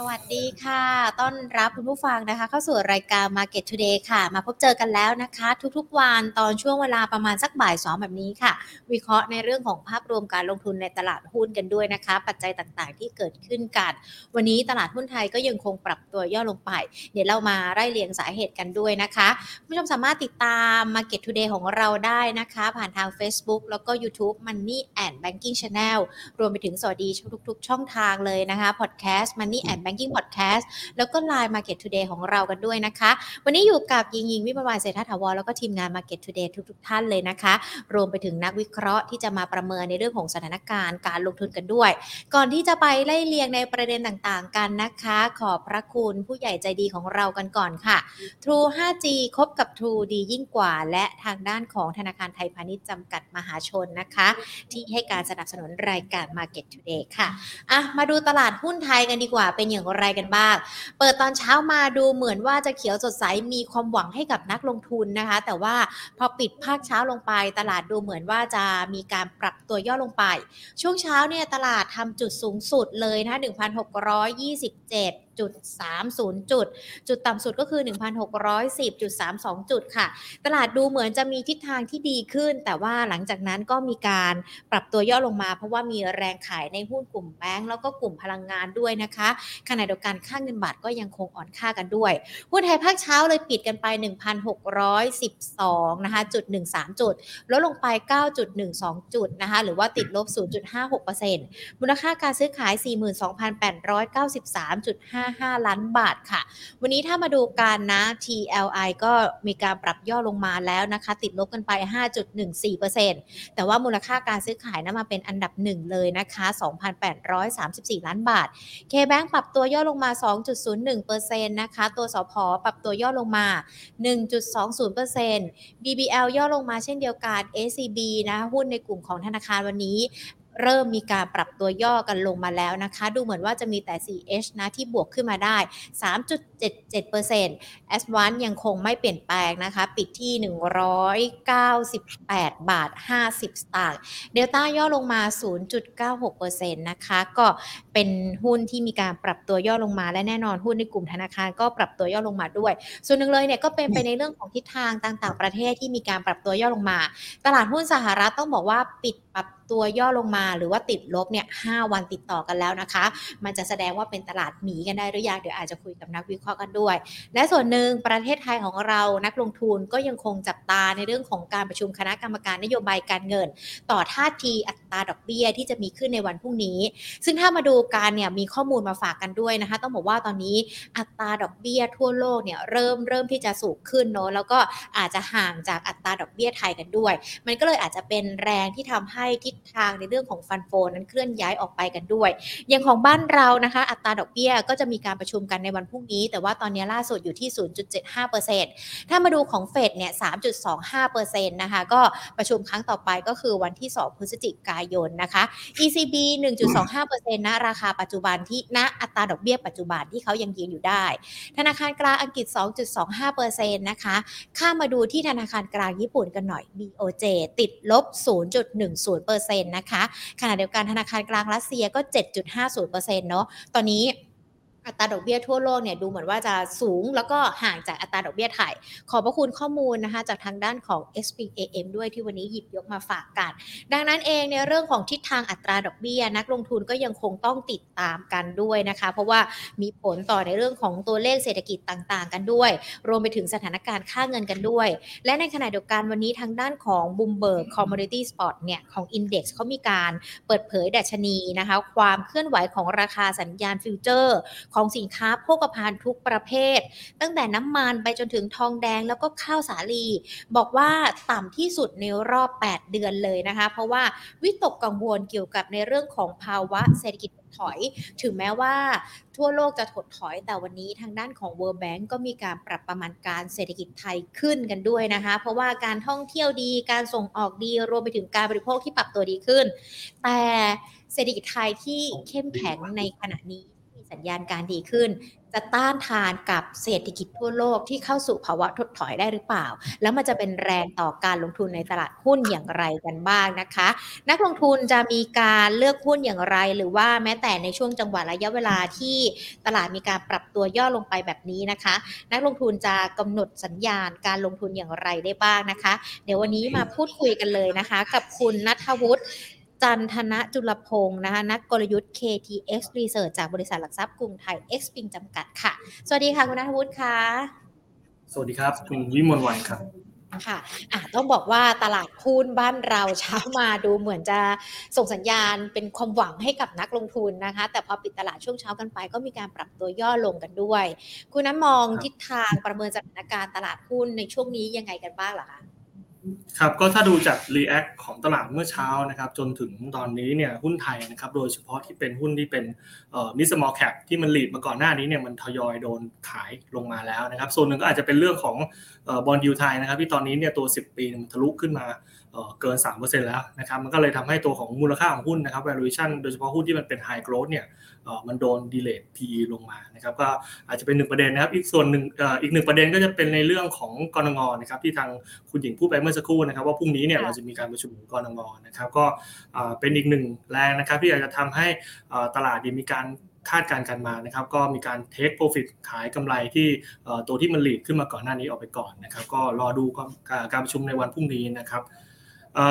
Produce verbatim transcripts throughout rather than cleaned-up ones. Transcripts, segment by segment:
สวัสดีค่ะต้อนรับคุณผู้ฟังนะคะเข้าสู่รายการ Market Today ค่ะมาพบเจอกันแล้วนะคะทุกๆวันตอนช่วงเวลาประมาณสักบ่ายสองแบบนี้ค่ะวิเคราะห์ในเรื่องของภาพรวมการลงทุนในตลาดหุ้นกันด้วยนะคะปัจจัยต่างๆที่เกิดขึ้นกันวันนี้ตลาดหุ้นไทยก็ยังคงปรับตัวย่อลงไปเดี๋ยวเรามาไล่เรียงสาเหตุกันด้วยนะคะคุณผู้ชมสามารถติดตาม Market Today ของเราได้นะคะผ่านทาง Facebook แล้วก็ YouTube Money and Banking Channel รวมไปถึงสวัสดีทุกๆช่องทางเลยนะคะพอดแคสต์ Money and Banking Podcast แล้วก็ Line Market Today ของเรากันด้วยนะคะวันนี้อยู่กับยิงยิงวิภาวาเศรษฐาถาวรแล้วก็ทีมงาน Market Today ทุกๆท่านเลยนะคะรวมไปถึงนักวิเคราะห์ที่จะมาประเมินในเรื่องของสถานการณ์การลงทุนกันด้วยก่อนที่จะไปไล่เรียงในประเด็นต่างๆกันนะคะขอบพระคุณผู้ใหญ่ใจดีของเรากันก่อนค่ะ True ไฟว์จี คบกับ True ดียิ่งกว่าและทางด้านของธนาคารไทยพาณิชย์จำกัดมหาชนนะคะที่ให้การสนับสนุนรายการ Market Today ค่ะอ่ะมาดูตลาดหุ้นไทยกันดีกว่าเป็นอย่างไรกันบ้างเปิดตอนเช้ามาดูเหมือนว่าจะเขียวสดใสมีความหวังให้กับนักลงทุนนะคะแต่ว่าพอปิดภาคเช้าลงไปตลาดดูเหมือนว่าจะมีการปรับตัวย่อลงไปช่วงเช้าเนี่ยตลาดทำจุดสูงสุดเลยนะ หนึ่งพันหกร้อยยี่สิบเจ็ดจุดสามศูนย์ จุดจุดต่ำสุดก็คือ หนึ่งพันหกร้อยสิบจุดสามสอง จุดค่ะตลาดดูเหมือนจะมีทิศทางที่ดีขึ้นแต่ว่าหลังจากนั้นก็มีการปรับตัวย่อลงมาเพราะว่ามีแรงขายในหุ้นกลุ่มแบงก์แล้วก็กลุ่มพลังงานด้วยนะคะขณะเดียวกันค่าเงินบาทก็ยังคงอ่อนค่ากันด้วยหุ้นไทยภาคเช้าเลยปิดกันไป หนึ่งพันหกร้อยสิบสอง นะคะ จุดหนึ่งสาม จุดลดลงไป เก้าจุดหนึ่งสอง จุดนะคะหรือว่าติดลบ ศูนย์จุดห้าหกเปอร์เซ็นต์ มูลค่าการซื้อขาย สี่หมื่นสองพันแปดร้อยเก้าสิบสามจุดห้าห้าล้านบาทค่ะวันนี้ถ้ามาดูกันนะ ที แอล ไอ ก็มีการปรับย่อลงมาแล้วนะคะติดลบกันไป ห้าจุดหนึ่งสี่เปอร์เซ็นต์ แต่ว่ามูลค่าการซื้อขายนะมาเป็นอันดับหนึ่งเลยนะคะ สองพันแปดร้อยสามสิบสี่ ล้านบาท K-Bank ปรับตัวย่อลงมา สองจุดศูนย์หนึ่งเปอร์เซ็นต์ นะคะตัวสผ.ปรับตัวย่อลงมา หนึ่งจุดสองศูนย์เปอร์เซ็นต์ บี บี แอล ย่อลงมาเช่นเดียวกัน เอส ซี บี นะหุ้นในกลุ่มของธนาคารวันนี้เริ่มมีการปรับตัวย่อกันลงมาแล้วนะคะดูเหมือนว่าจะมีแต่ ซี เอช นะที่บวกขึ้นมาได้ สามจุดเจ็ดเจ็ดเปอร์เซ็นต์ Advance ยังคงไม่เปลี่ยนแปลงนะคะปิดที่หนึ่งร้อยเก้าสิบแปดบาทห้าสิบสตางค์ Delta ย่อลงมา ศูนย์จุดเก้าหกเปอร์เซ็นต์ นะคะก็เป็นหุ้นที่มีการปรับตัวย่อลงมาและแน่นอนหุ้นในกลุ่มธนาคารก็ปรับตัวย่อลงมาด้วยส่วนหนึ่งเลยเนี่ยก็เป็นไปในเรื่องของทิศทางต่างๆประเทศที่มีการปรับตัวย่อลงมาตลาดหุ้นสหรัฐต้องบอกว่าปิดปรับตัวย่อลงมาหรือว่าติดลบเนี่ยห้าวันติดต่อกันแล้วนะคะมันจะแสดงว่าเป็นตลาดหมีกันได้หรือยังเดี๋ยวอาจจะคุยกับนักวิเคราะห์กันด้วยและส่วนหนึ่งประเทศไทยของเรานักลงทุนก็ยังคงจับตาในเรื่องของการประชุมคณะกรรมการนโยบายการเงินต่อท่าทีอัตราดอกเบี้ยที่จะมีขึ้นในวันพรุ่งนี้ซึ่งถ้ามาดูการเนี่ยมีข้อมูลมาฝากกันด้วยนะคะต้องบอกว่าตอนนี้อัตราดอกเบี้ยทั่วโลกเนี่ยเริ่มเริ่มที่จะสูงขึ้นเนาะแล้วก็อาจจะห่างจากอัตราดอกเบี้ยไทยกันด้วยมันก็เลยอาจจะเป็นแรงที่ทำให้ทิศทางในเรื่องของฟันโฟนั้นเคลื่อนย้ายออกไปกันด้วยอย่างของบ้านเรานะคะอัตราดอกเบี้ยก็จะมีการประชุมกันในวันพรุ่งนี้แต่ว่าตอนนี้ล่าสุดอยู่ที่ ศูนย์จุดเจ็ดห้าเปอร์เซ็นต์ ถ้ามาดูของเฟดเนี่ย สามจุดสองห้าเปอร์เซ็นต์ นะคะก็ประชุมครั้งต่อไปก็คือวันที่สองพฤศจิกายนนะคะ อี ซี บี หนึ่งจุดสองห้าเปอร์เซ็นต์ นะราคาปัจจุบันที่ณอัตราดอกเบี้ยปัจจุบันที่เขายังยืนอยู่ได้ธนาคารกลางอังกฤษ สองจุดสองห้าเปอร์เซ็นต์ นะคะข้ามมาดูที่ธนาคารกลางญี่ปุ่นกันหน่อย บี โอ เจ ติดลบ ศูนย์จุดหนึ่งศูนย์เปอร์เซ็นต์ นะคะขณะเดียวกันธนาคารกลางรัสเซียก็ เจ็ดจุดห้าศูนย์เปอร์เซ็นต์ เนาะตอนนี้อัตราดอกเบี้ยทั่วโลกเนี่ยดูเหมือนว่าจะสูงแล้วก็ห่างจากอัตราดอกเบี้ยไทยขอบพระคุณข้อมูลนะคะจากทางด้านของ เอส พี เอ เอ็ม ด้วยที่วันนี้หยิบยกมาฝากกันดังนั้นเองในเรื่องของทิศทางอัตราดอกเบี้ยนักลงทุนก็ยังคงต้องติดตามกันด้วยนะคะเพราะว่ามีผลต่อในเรื่องของตัวเลขเศรษฐกิจต่างๆกันด้วยรวมไปถึงสถานการณ์ค่าเงินกันด้วยและในขณะเดียวกันวันนี้ทางด้านของ Bloomberg Commodity Spot เนี่ยของ Index เขามีการเปิดเผยดัชนีนะคะความเคลื่อนไหวของราคาสัญญาณฟิวเจอร์ของสินค้าโภคภัณฑ์ทุกประเภทตั้งแต่น้ำมันไปจนถึงทองแดงแล้วก็ข้าวสาลีบอกว่าต่ำที่สุดในรอบแปดเดือนเลยนะคะเพราะว่าวิตกกังวลเกี่ยวกับในเรื่องของภาวะเศรษฐกิจถอยถึงแม้ว่าทั่วโลกจะถดถอยแต่วันนี้ทางด้านของ World Bank ก็มีการปรับประมาณการเศรษฐกิจไทยขึ้นกันด้วยนะคะเพราะว่าการท่องเที่ยวดีการส่งออกดีรวมไปถึงการบริโภคที่ปรับตัวดีขึ้นแต่เศรษฐกิจไทยที่เข้มแข็งในขณะนี้ สัญญาณการดีขึ้นจะต้านทานกับเศรษฐกิจทั่วโลกที่เข้าสู่ภาวะถดถอยได้หรือเปล่าแล้วมันจะเป็นแรงต่อการลงทุนในตลาดหุ้นอย่างไรกันบ้างนะคะนักลงทุนจะมีการเลือกหุ้นอย่างไรหรือว่าแม้แต่ในช่วงจังหวะระยะเวลาที่ตลาดมีการปรับตัวย่อลงไปแบบนี้นะคะนักลงทุนจะกำหนดสัญญาณการลงทุนอย่างไรได้บ้างนะคะเดี๋ยววันนี้มาพูดคุยกันเลยนะคะกับคุณณัฐวุฒิจันทนะจุลพงศ์นะคะนักกลยุทธ์ เค ที เอ็กซ์ Research จากบริษัทหลักทรัพย์กรุงไทย เอ็กซ์ พี ไอ เอ็น จำกัดค่ะสวัสดีค่ะคุณณัฐวุฒิค่ะสวัสดีครับคุณวิมลวรรณครับค่ะอ่ะต้องบอกว่าตลาดหุ้นบ้านเราเช้ามาดูเหมือนจะส่งสัญญาณเป็นความหวังให้กับนักลงทุนนะคะแต่พอปิดตลาดช่วงเช้ากันไปก็มีการปรับตัวย่อลงกันด้วยคุณณัฐมองทิศทางประเมินสถานการณ์ตลาดหุ้นในช่วงนี้ยังไงกันบ้างล่ะคะครับก็ถ้าดูจาก react ของตลาดเมื่อเช้านะครับจนถึงตอนนี้เนี่ยหุ้นไทยนะครับโดยเฉพาะที่เป็นหุ้นที่เป็นเอ่อ mid small cap ที่มัน lead มาก่อนหน้านี้เนี่ยมันทยอยโดนขายลงมาแล้วนะครับส่วนหนึ่งก็อาจจะเป็นเรื่องของเอ่อ bond yield ไทยนะครับที่ตอนนี้เนี่ยตัวสิบปีมันทะลุขึ้นมาเอ่อเกิน สามเปอร์เซ็นต์ แล้วนะครับมันก็เลยทำให้ตัวของมูลค่าของหุ้นนะครับ valuation โดยเฉพาะหุ้นที่มันเป็น high growth เนี่ยเอ่อมันโดน delay พี อี ลงมานะครับก็อาจจะเป็นหนึ่งประเด็นนะครับอีกส่วนนึงเอ่ออีกหนึ่งประเด็นก็จะเป็นในเรื่องของกนง.นะครับที่ทางคุณหญิงพูดไปเมื่อสักครู่นะครับว่าพรุ่งนี้เนี่ยเราจะมีการประชุมกนง.นะครับก็เอ่อเป็นอีกหนึ่งแรงนะครับที่อาจจะทำให้เอ่อตลาดมีการคาดการณ์กันมานะครับก็มีการ take profit ขายกำไรที่เอ่อตัวที่มัน lead ขึ้นมาก่อนหน้านี้ออกไปก่อนนะครับก็รอดูการประชุมในวันพรุ่งนี้นะครับ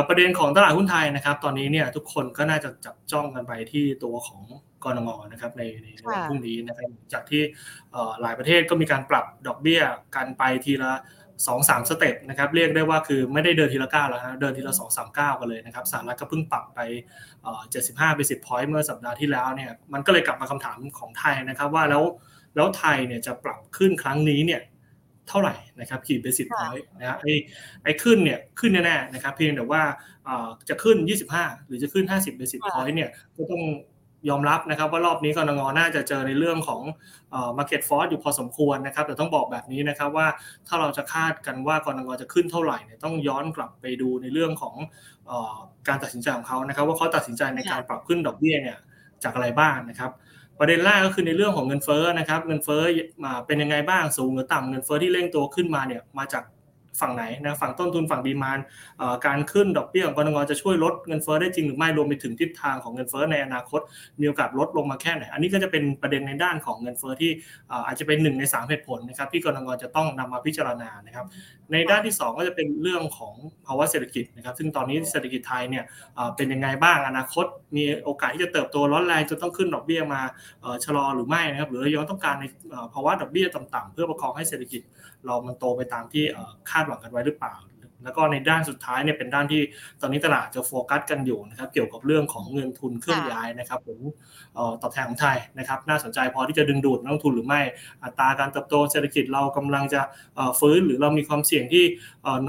ประเด็นของตลาดหุ้นไทยนะครับตอนนี้เนี่ยทุกคนก็น่าจะจับจ้องกันไปที่ตัวของกนง.นะครับในในวันพรุ่งนี้นะครับจากที่หลายประเทศก็มีการปรับดอกเบี้ยกันไปทีละ สองถึงสาม สเต็ปนะครับเรียกได้ว่าคือไม่ได้เดินทีละเก้าแล้วนะเดินทีละ สองถึงสาม ก้าวกันเลยนะครับสหรัฐก็เพิ่งปรับไปเอ่อเจ็ดสิบห้า basis point เมื่อสัปดาห์ที่แล้วเนี่ยมันก็เลยกลับมาคำถามของไทยนะครับว่าแล้วแล้วไทยเนี่ยจะปรับขึ้นครั้งนี้เนี่ยเท่าไหร่นะครับกี่ basis point นะฮะไอ้ไอ้ขึ้นเนี่ยขึ้นแน่ๆนะครับเพียงแต่ว่าเอ่อจะขึ้นยี่สิบห้าหรือจะขึ้นห้าสิบ basis point เนี่ยก็ต้องยอมรับนะครับว่ารอบนี้กนง.น่าจะเจอในเรื่องของเอ่อ market force อยู่พอสมควรนะครับแต่ต้องบอกแบบนี้นะครับว่าถ้าเราจะคาดกันว่ากนง.จะขึ้นเท่าไหร่เนี่ยต้องย้อนกลับไปดูในเรื่องของเอ่อการตัดสินใจของเขานะครับว่าเขาตัดสินใจในการปรับขึ้นดอกเบี้ยเนี่ยจากอะไรบ้างนะครับประเด็นแรกก็คือในเรื่องของเงินเฟ้อนะครับเงินเฟ้อมาเป็นยังไงบ้างสูงหรือต่ำเงินเฟ้อที่เร่งตัวขึ้นมาเนี่ยมาจากฝั่งไหนนะฝั่งต้นทุนฝั่งดีมานด์การขึ้นดอกเบี้ยของกนง.จะช่วยลดเงินเฟ้อได้จริงหรือไม่รวมไปถึงทิศทางของเงินเฟ้อในอนาคตมีโอกาสลดลงมาแค่ไหนอันนี้ก็จะเป็นประเด็นในด้านของเงินเฟ้อที่อาจจะเป็นหนึ่งในสามเหตุผลนะครับที่กนง.จะต้องนำมาพิจารณานะครับในด้านที่สองก็จะเป็นเรื่องของภาวะเศรษฐกิจนะครับซึ่งตอนนี้เศรษฐกิจไทยเนี่ยเป็นยังไงบ้างอนาคตมีโอกาสที่จะเติบโตร้อนแรงจนต้องขึ้นดอกเบี้ยมาชะลอหรือไม่นะครับหรือยังต้องการในภาวะดอกเบี้ยต่ำๆเพื่อประคองให้เศรษฐกิจเรามันโตไปตามที่คาดหวังกันไว้หรือเปล่าแล้วก็ในด้านสุดท้ายเนี่ยเป็นด้านที่ตอนนี้ตลาดจะโฟกัสกันอยู่นะครับเกี่ยวกับเรื่องของเงินทุนเคลื่อนย้ายนะครับผลตอบแทนของไทยนะครับน่าสนใจพอที่จะดึงดูดนักลงทุนหรือไม่อัตราการเติบโตเศรษฐกิจเรากำลังจะฟื้นหรือเรามีความเสี่ยงที่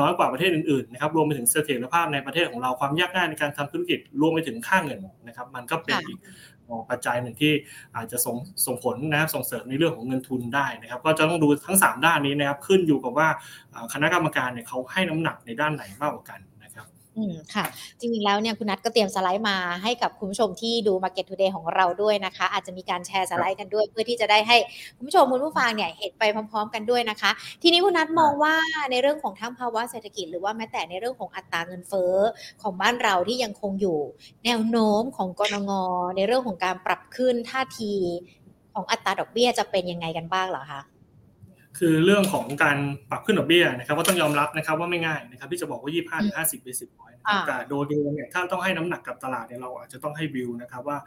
น้อยกว่าประเทศอื่นๆนะครับรวมไปถึงเสถียรภาพในประเทศของเราความยากง่ายในการทำธุรกิจรวมไปถึงค่าเงินนะครับมันก็เป็นอีกปัจจัยหนึ่งที่อาจจะส่งส่งผลนะครับส่งเสริมในเรื่องของเงินทุนได้นะครับก็จะต้องดูทั้งสามด้านนี้นะครับขึ้นอยู่กับว่าคณะกรรมการเนี่ยเขาให้น้ำหนักในด้านไหนมากกว่ากันนะครับอืมค่ะจริงๆแล้วเนี่ยคุณณัฐก็เตรียมสไลด์มาให้กับคุณผู้ชมที่ดู Market Today ของเราด้วยนะคะอาจจะมีการแชร์สไลด์กันด้วยเพื่อที่จะได้ให้คุณผู้ชมคุณผู้ฟังเนี่ยเห็นไปพร้อมๆกันด้วยนะคะทีนี้คุณณัฐมองว่าในเรื่องของทั้งภาวะเศรษฐกิจหรือว่าแม้แต่ในเรื่องของอัตราเงินเฟ้อของบ้านเราที่ยังคงอยู่แนวโน้มของกนง.ในเรื่องของการปรับขึ้นท่าทีของอัตราดอกเบี้ยจะเป็นยังไงกันบ้างเหรอคะคือเรื่องของการปรับขึ้นดอกเบี้ยนะครับก็ต้องยอมรับนะครับว่าไม่ง่ายนะครับที่จะบอกว่า ยี่สิบห้าถึงห้าสิบ เบสิสพอยต์แต่โดยรวมเนี่ยถ้าต้องให้น้ำหนักกับตลาดเนี่ยเราอาจจะต้องให้วิวนะครับว่า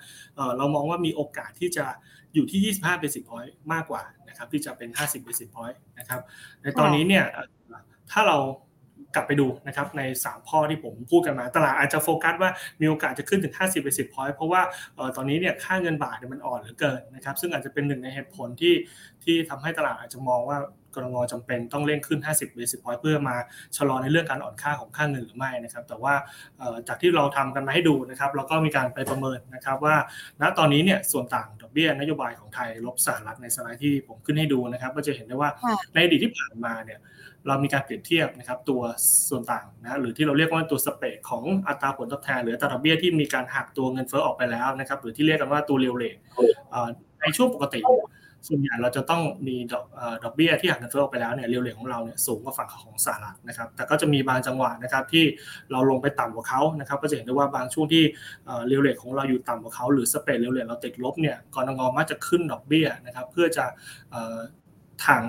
เรามองว่ามีโอกาสที่จะอยู่ที่ยี่สิบห้า เบสิสพอยต์มากกว่านะครับที่จะเป็นห้าสิบ เบสิสพอยต์นะครับในตอนนี้เนี่ยถ้าเรากลับไปดูนะครับในสามข้อที่ผมพูดกันมาตลาดอาจจะโฟกัสว่ามีโอกาสจะขึ้นถึงห้าสิบ basis point เพราะว่าตอนนี้เนี่ยค่าเงินบาทเนี่ยมันอ่อนเหลือเกินนะครับซึ่งอาจจะเป็นหนึ่งในเหตุผลที่ที่ทำให้ตลาดอาจจะมองว่ากนง.จำเป็นต้องเร่งขึ้นห้าสิบ basis point เพื่อมาชะลอในเรื่องการอ่อนค่าของค่าเงินหรือไม่นะครับแต่ว่าจากที่เราทำกันมาให้ดูนะครับเราก็มีการไปประเมินนะครับว่าณตอนนี้เนี่ยส่วนต่างดอกเบี้ยนโยบายของไทยลบสหรัฐในสไลด์ที่ผมขึ้นให้ดูนะครับก็จะเห็นได้ว่าในอดีตที่ผ่านมาเนี่ยเรามีการเปรียบเทียบนะครับตัวส่วนต่างนะหรือที่เราเรียกว่าตัวสเปรดของอัตราผลตอบแทนหรืออัตราดอกเบี้ยที่มีการหักตัวเงินเฟ้อออกไปแล้วนะครับหรือที่เรียกกันว่าตัวเรียลเรท ในช่วงปกติส่วนใหญ่เราจะต้องมีดอกเบี้ยที่หักเงินเฟ้อออกไปแล้วเนี่ยเรียวเรียของเราเนี่ยสูงกว่าฝั่งของสหรัฐนะครับแต่ก็จะมีบางจังหวะนะครับที่เราลงไปต่ำกว่าเขานะครับก็จะเห็นได้ว่าบางช่วงที่เรียวเรียของเราอยู่ต่ำกว่าเขาหรือสเปรดเรียวเรียเราติดลบเนี่ยกนงมักจะขึ้นดอกเบี้ยนะครับเพื่อจะทาง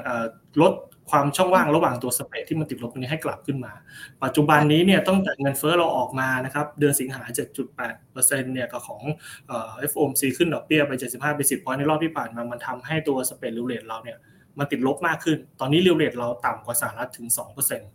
ลดความช่องว่างระหว่างตัวสเปรดที่มันติดลบนี้ให้กลับขึ้นมาปัจจุบันนี้เนี่ยตั้งแต่เงินเฟ้อเราออกมานะครับเดือนสิงหา เจ็ดจุดแปดเปอร์เซ็นต์ เนี่ยกับของเอ่อ เอฟ โอ เอ็ม ซี ขึ้นดอกเบี้ยไปเจ็ดสิบห้า basis point ในรอบที่ผ่านมามันทำให้ตัวสเปรดริวเรทเราเนี่ยมันติดลบมากขึ้นตอนนี้ริวเรทเราต่ำกว่าสหรัฐถึง สองเปอร์เซ็นต์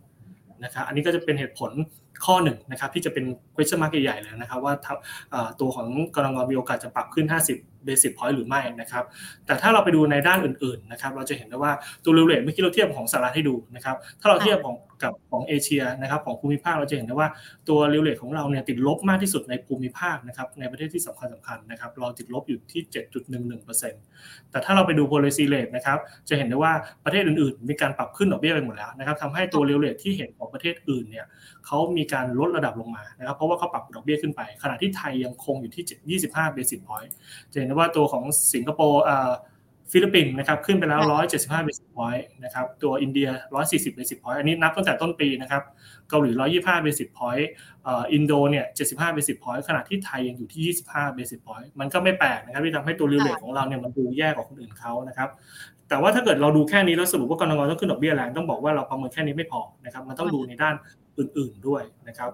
นะครับอันนี้ก็จะเป็นเหตุผลข้อหนึ่งนะครับที่จะเป็น question mark ใหญ่ๆเลยนะครับว่าตัวของกนงมีโอกาสจะปรับขึ้นห้าสิบ basis point หรือไม่นะครับแต่ถ้าเราไปดูในด้านอื่นๆนะครับเราจะเห็นได้ว่าตัว real rate เมื่อกี้เราเทียบของสหรัฐให้ดูนะครับถ้าเราเทียบของกับของเอเชียนะครับของภูมิภาคเราจะเห็นได้ว่าตัว real rate ของเราเนี่ยติดลบมากที่สุดในภูมิภาคนะครับในประเทศที่สำคัญสำคัญนะครับเราติดลบอยู่ที่ เจ็ดจุดหนึ่งหนึ่งเปอร์เซ็นต์ แต่ถ้าเราไปดู policy rate นะครับจะเห็นได้ว่าประเทศอื่นๆมีการปรับขึ้นดอกเบี้ยไปหมดแล้วนะครับทำให้ตัว real rate ที่เห็นของประเทศอื่นเนี่ยเขามีการลดระดับลงมานะครับเพราะว่าเขาปรับดอกเบี้ยขึ้นไปขณะที่ไทยยังคงอยู่ที่ยี่สิบห้า basis point จะเห็นว่าตัวของสิงคโปร์เอ่อฟิลิปปินส์นะครับขึ้นไปแล้วหนึ่งร้อยเจ็ดสิบห้า basis point นะครับตัวอินเดียหนึ่งร้อยสี่สิบ basis point อันนี้นับตั้งแต่ต้นปีนะครับเกาหลีหนึ่งร้อยยี่สิบห้า basis point เอ่ออินโดเนี่ยเจ็ดสิบห้า basis point ขณะที่ไทยยังอยู่ที่ยี่สิบห้า basis point มันก็ไม่แปลกนะครับที่ทำให้ตัว real rate ของเราเนี่ยมันดูแย่กว่าคนอื่นเขานะครับแต่ว่าถ้าเกิดเราดูแค่นี้แล้วสรุปว่ากนงต้องขึ้นดอกเบี้ยแรงต้องบอกว่าเราประเมินแค่นี้ไม่พอนะครับมันต้องดูในด้านอื่นๆด้วยนะครับ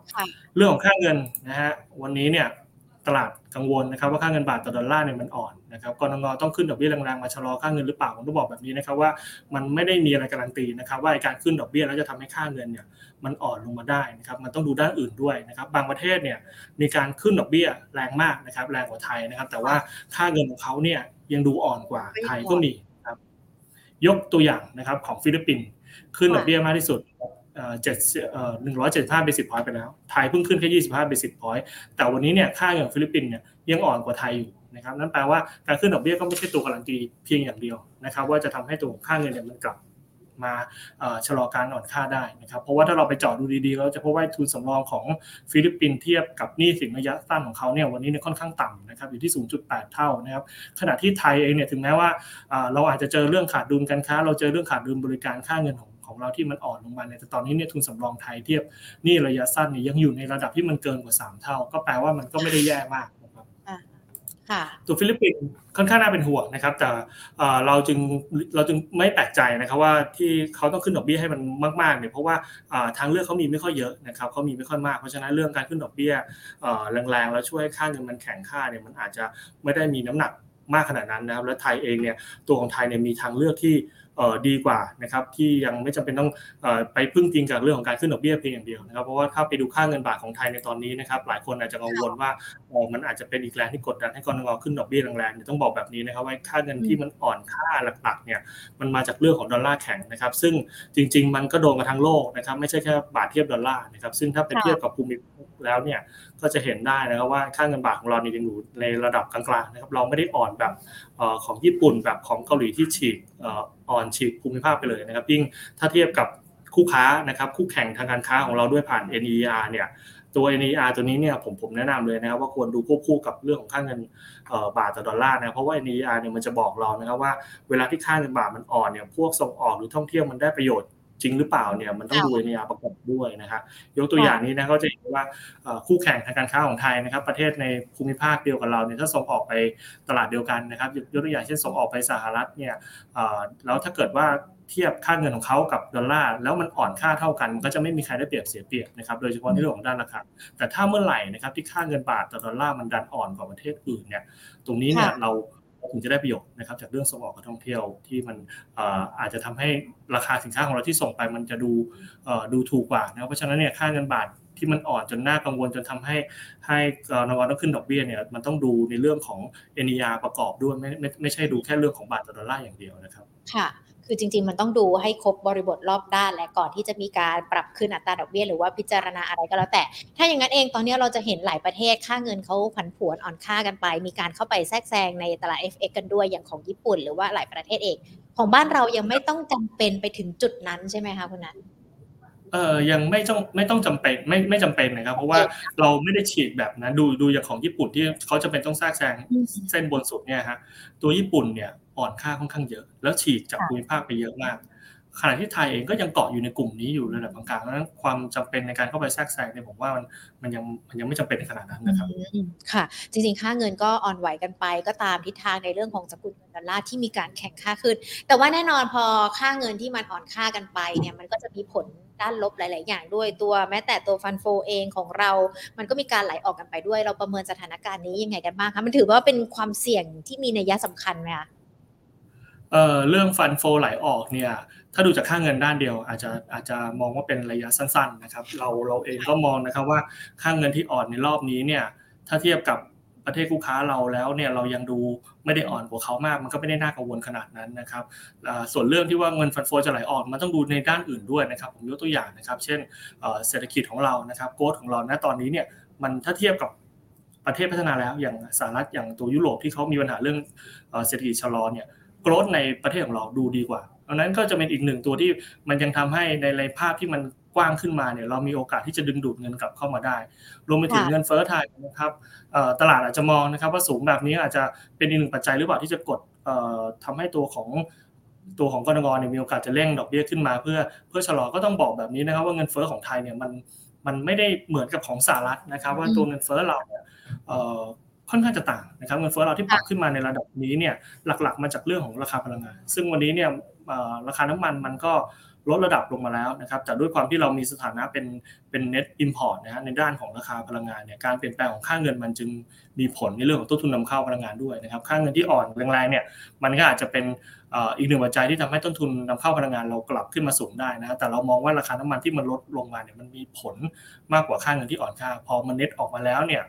เรื่องของค่าเงินนะฮะวันนี้เนี่ยตลาดกังวลนะครับว่าค่าเงินบาทต่อดอลลาร์เนี่ยมันอ่อนนะครับกนงต้องขึ้นดอกเบี้ยแรงๆมาชะลอค่าเงินหรือเปล่าผมต้องบอกแบบนี้นะครับว่ามันไม่ได้มีอะไรการันตีนะครับว่าการขึ้นดอกเบี้ยแล้วจะทำให้ค่าเงินเนี่ยมันอ่อนลงมาได้นะครับมันต้องดูด้านอื่นด้วยนะครับบางประเทศเนี่ยมีการขึ้นดอกเบี้ยแรงมากนะครับแรงกว่าไทยนะครับแต่ว่าค่าเงินของเขาเนี่ยยังดูอ่อนกว่าไทยก็มีครับยกตัวอย่างนะครับของฟิลิปปินส์ขึ้นดอกเบี้ยมากที่สุดเอ่อเอ่อหนึ่งร้อยเจ็ดสิบห้า basis point ไปแล้วไทยเพิ่งขึ้นแค่ยี่สิบห้า basis point แต่วันนี้เนี่ยค่าเงินฟิลิปปินส์เนี่ยยังอ่อนกว่าไทยอยู่นะครับนั่นแปลว่าการขึ้นดอกเบี้ยก็ไม่ใช่ตัวการันตีเพียงอย่างเดียวนะครับว่าจะทำให้ตัวค่าเงินเนี่ยมันกลับมาเอ่อชะลอการอ่อนค่าได้นะครับเพราะว่าถ้าเราไปเจาะดูดีๆเราจะพบว่าทุนสำรองของฟิลิปปินส์เทียบกับหนี้สินระยะสั้นของเขาเนี่ยวันนี้เนี่ยค่อนข้างต่ำนะครับอยู่ที่ ศูนย์จุดแปด เท่านะครับขณะที่ไทยเองเนี่ยถึงแม้ว่าเอ่อเราอาจจะเจอเรื่องขาดดุลการค้าเราเจอเรื่องขาดดุลบริการค่าเงินของของเราที่มันอ่อนลงมาเนี่ยแต่ตอนนี้เนี่ยทุนสำรองไทยเทียบนี่ระยะสั้นเนี่ยยังอยู่ในระดับที่มันเกินกว่าสามเท่าก็แปลว่ามันก็ไม่ได้แย่มากนะครับตัวฟิลิปปินส์ค่อนข้างน่าเป็นห่วงนะครับแต่เราจึงเราจึงไม่แปลกใจนะครับว่าที่เขาต้องขึ้นดอกเบี้ยให้มันมากๆเนี่ยเพราะว่าทางเลือกเขามีไม่ค่อยเยอะนะครับเขามีไม่ค่อยมากเพราะฉะนั้นเรื่องการขึ้นดอกเบี้ยแรงๆแล้วช่วยค่าเงินมันแข็งค่าเนี่ยมันอาจจะไม่ได้มีน้ำหนักมากขนาดนั้นนะครับและไทยเองเนี่ยตัวของไทยเนี่ยมีทางเลือกที่เอ่อดีกว่านะครับที่ยังไม่จำเป็นต้องเอ่อไปพึ่งพิงกับเรื่องของการขึ้นดอกเบี้ยเพียงอย่างเดียวนะครับเพราะว่าถ้าไปดูค่าเงินบาทของไทยในตอนนี้นะครับหลายคนอาจจะกังวลว่าเอ่อมันอาจจะเป็นอีกแรงที่กดดันให้กนงขึ้นดอกเบี้ยแรงๆต้องบอกแบบนี้นะครับว่าค่าเงินที่มันอ่อนค่าหลักๆเนี่ยมันมาจากเรื่องของดอลลาร์แข็งนะครับซึ่งจริงๆมันก็โดนกันทั้งโลกนะครับไม่ใช่แค่บาทเทียบดอลลาร์นะครับซึ่งถ้าเป็นเทียบกับภูมิภาคแล้วเนี่ยก็จะเห็นได้นะครับว่าค่าเงินบาทของเราเนี่ยยังอยู่ในระดับกลางๆนะครับเราไม่ได้อ่อนแบบเอ่อของญี่ปุ่นแบบของเกาหลีที่ฉีกเอ่ออ่อนฉีกภูมิภาคไปเลยนะครับยิ่งถ้าเทียบกับคู่ค้านะครับคู่แข่งทางการค้าของเราด้วยผ่าน เอ็น อี อาร์ เนี่ยตัว เอ็น อี อาร์ ตัวนี้เนี่ยผมผมแนะนำเลยนะครับว่าควรดูควบคู่กับเรื่องของค่าเงินเอ่อบาทต่อดอลลาร์นะเพราะว่า เอ็น อี อาร์ เนี่ยมันจะบอกเรานะครับว่าเวลาที่ค่าเงินบาทมันอ่อนเนี่ยพวกส่งออกหรือท่องเที่ยวมันได้ประโยชน์จริงหรือเปล่าเนี่ยมันต้องดูในยาประกอบด้วยนะครับยกตัวอย่างนี้นะก็จะเห็นว่าคู่แข่งทางการค้าของไทยนะครับประเทศในภูมิภาคเดียวกับเราเนี่ยถ้าส่งออกไปตลาดเดียวกันนะครับยกตัวอย่างเช่นส่งออกไปสหรัฐเนี่ยแล้วถ้าเกิดว่าเทียบค่าเงินของเขากับดอลลาร์แล้วมันอ่อนค่าเท่ากันมันก็จะไม่มีใครได้เปรียบเสียเปรียบนะครับโดยเฉพาะในเรื่องของด้านราคาแต่ถ้าเมื่อไหร่นะครับที่ค่าเงินบาทต่อดอลลาร์มันดันอ่อนกว่าประเทศอื่นเนี่ยตรงนี้เนี่ยเราถึงจะได้ประโยชน์นะครับจากเรื่องส่งออกกับท่องเที่ยวที่มันเอ่ออาจจะทำให้ราคาสินค้าของเราที่ส่งไปมันจะดูเอ่อดูถูกกว่านะเพราะฉะนั้นเนี่ยค่าเงินบาทที่มันอ่อนจนน่ากังวลจนทำให้ให้นวลต้องขึ้นดอกเบี้ยเนี่ยมันต้องดูในเรื่องของ เอ็น อี อาร์ ประกอบด้วยไม่ไม่ไม่ใช่ดูแค่เรื่องของบาทต่อดอลลาร์อย่างเดียวนะครับค่ะคือจริงๆมันต้องดูให้ครบบริบทรอบด้านและก่อนที่จะมีการปรับขึ้นอัตราดอกเบี้ยหรือว่าพิจารณาอะไรก็แล้วแต่ถ้าอย่างนั้นเองตอนนี้เราจะเห็นหลายประเทศค่าเงินเขาผันผวนอ่อนค่ากันไปมีการเข้าไปแทรกแซงในตลาด เอฟ เอ็กซ์ กันด้วยอย่างของญี่ปุ่นหรือว่าหลายประเทศเองของบ้านเรายังไม่ต้องจำเป็นไปถึงจุดนั้นใช่ไหมคะคุณนัน เอ่อยังไม่ต้องไม่ต้องจำเป็นไม่ไม่จำเป็นนะครับเพราะว่าเราไม่ได้ฉีดแบบนั้นดูดูอย่างของญี่ปุ่นที่เขาจะเป็นต้องแทรกแซงเส้นบนสุดเนี่ยฮะตัวญี่ปุ่นเนี่ยอ่อนค่าค่อนข้างเยอะแล้วฉีดจากภูมิภาคไปเยอะมากขณะที่ไทยเองก็ยังเกาะอยู่ในกลุ่มนี้อยู่ระดับกลางๆเพราะฉะนั้นความจำเป็นในการเข้าไปแทรกแซงเนี่ยผมว่ามันมันยังมันยังไม่จำเป็นขนาดนั้นนะครับค่ะจริงๆค่าเงินก็อ่อนไหวกันไปก็ตามทิศทางในเรื่องของสกุลเงินดอลลาร์ที่มีการแข่งค่าขึ้นแต่ว่าแน่นอนพอค่าเงินที่มันอ่อนค่ากันไปเนี่ยมันก็จะมีผลด้านลบหลายๆอย่างด้วยตัวแม้แต่ตัวฟันโฟเองของเรามันก็มีการไหลออกกันไปด้วยเราประเมินสถานการณ์นี้ยังไงกันบ้างคะมันถือว่าเป็นความเสี่ยงที่มีนัยสำคัญไหมคะเอ่อเรื่องฟันโฟไหลออกเนี่ยถ้าดูจากค่าเงินด้านเดียวอาจจะอาจจะมองว่าเป็นระยะสั้นๆนะครับเราเราเองก็มองนะครับว่าค่าเงินที่อ่อนในรอบนี้เนี่ยถ้าเทียบกับประเทศคู่ค้าเราแล้วเนี่ยเรายังดูไม่ได้อ่อนกว่าเขามากมันก็ไม่ได้น่ากังวลขนาดนั้นนะครับส่วนเรื่องที่ว่าเงินฟันโฟจะไหลออกมันต้องดูในด้านอื่นด้วยนะครับผมยกตัวอย่างนะครับเช่นเศรษฐกิจของเรานะครับโกดของเราณตอนนี้เนี่ยมันถ้าเทียบกับประเทศพัฒนาแล้วอย่างสหรัฐอย่างตัวยุโรปที่เขามีปัญหาเรื่องเศรษฐกิจชะลอเนี่ยโกดในประเทศของเราดูดีกว่าอันนั้นก็จะเป็นอีกหนึ่งตัวที่มันยังทำให้ในในภาพที่มันกว้างขึ้นมาเนี่ยเรามีโอกาสที่จะดึงดูดเงินกลับเข้ามาได้รวมไปถึงเงินเฟ้อไทยนะครับตลาดอาจจะมองนะครับว่าสูงแบบนี้อาจจะเป็นอีกหนึ่งปัจจัยหรือเปล่าที่จะกดทำให้ตัวของตัวของกนงเนี่ยมีโอกาสจะเร่งดอกเบี้ยขึ้นมาเพื่อเพื่อชะลอก็ต้องบอกแบบนี้นะครับว่าเงินเฟ้อของไทยเนี่ยมันมันไม่ได้เหมือนกับของสหรัฐนะครับว่าตัวเงินเฟ้อเราเนี่ยค่อนข้างจะต่างนะครับเงินเฟ้อเราที่ปรับขึ้นมาในระดับนี้เนี่ยหลักๆมาจากเรื่องของราคาพลังงานซึ่งวันนี้เนี่ยราคาน้ำมันมันก็ลดระดับลงมาแล้วนะครับแต่ด้วยความที่เรามีสถานะเป็นเป็น net import นะฮะในด้านของราคาพลังงานเนี่ยการเปลี่ยนแปลงของค่าเงินมันจึงมีผลในเรื่องของต้นทุนนำเข้าพลังงานด้วยนะครับค่าเงินที่อ่อนแรงๆเนี่ยมันก็อาจจะเป็นอีกหนึ่งปัจจัยที่ทำให้ต้นทุนนำเข้าพลังงานเรากลับขึ้นมาสูงได้นะแต่เรามองว่าราคาน้ำมันที่มันลดลงมาเนี่ยมันมีผลมากกว่าค่าเงินที่อ่อนค่าพอมัน net ออกมาแล้วเนี่ย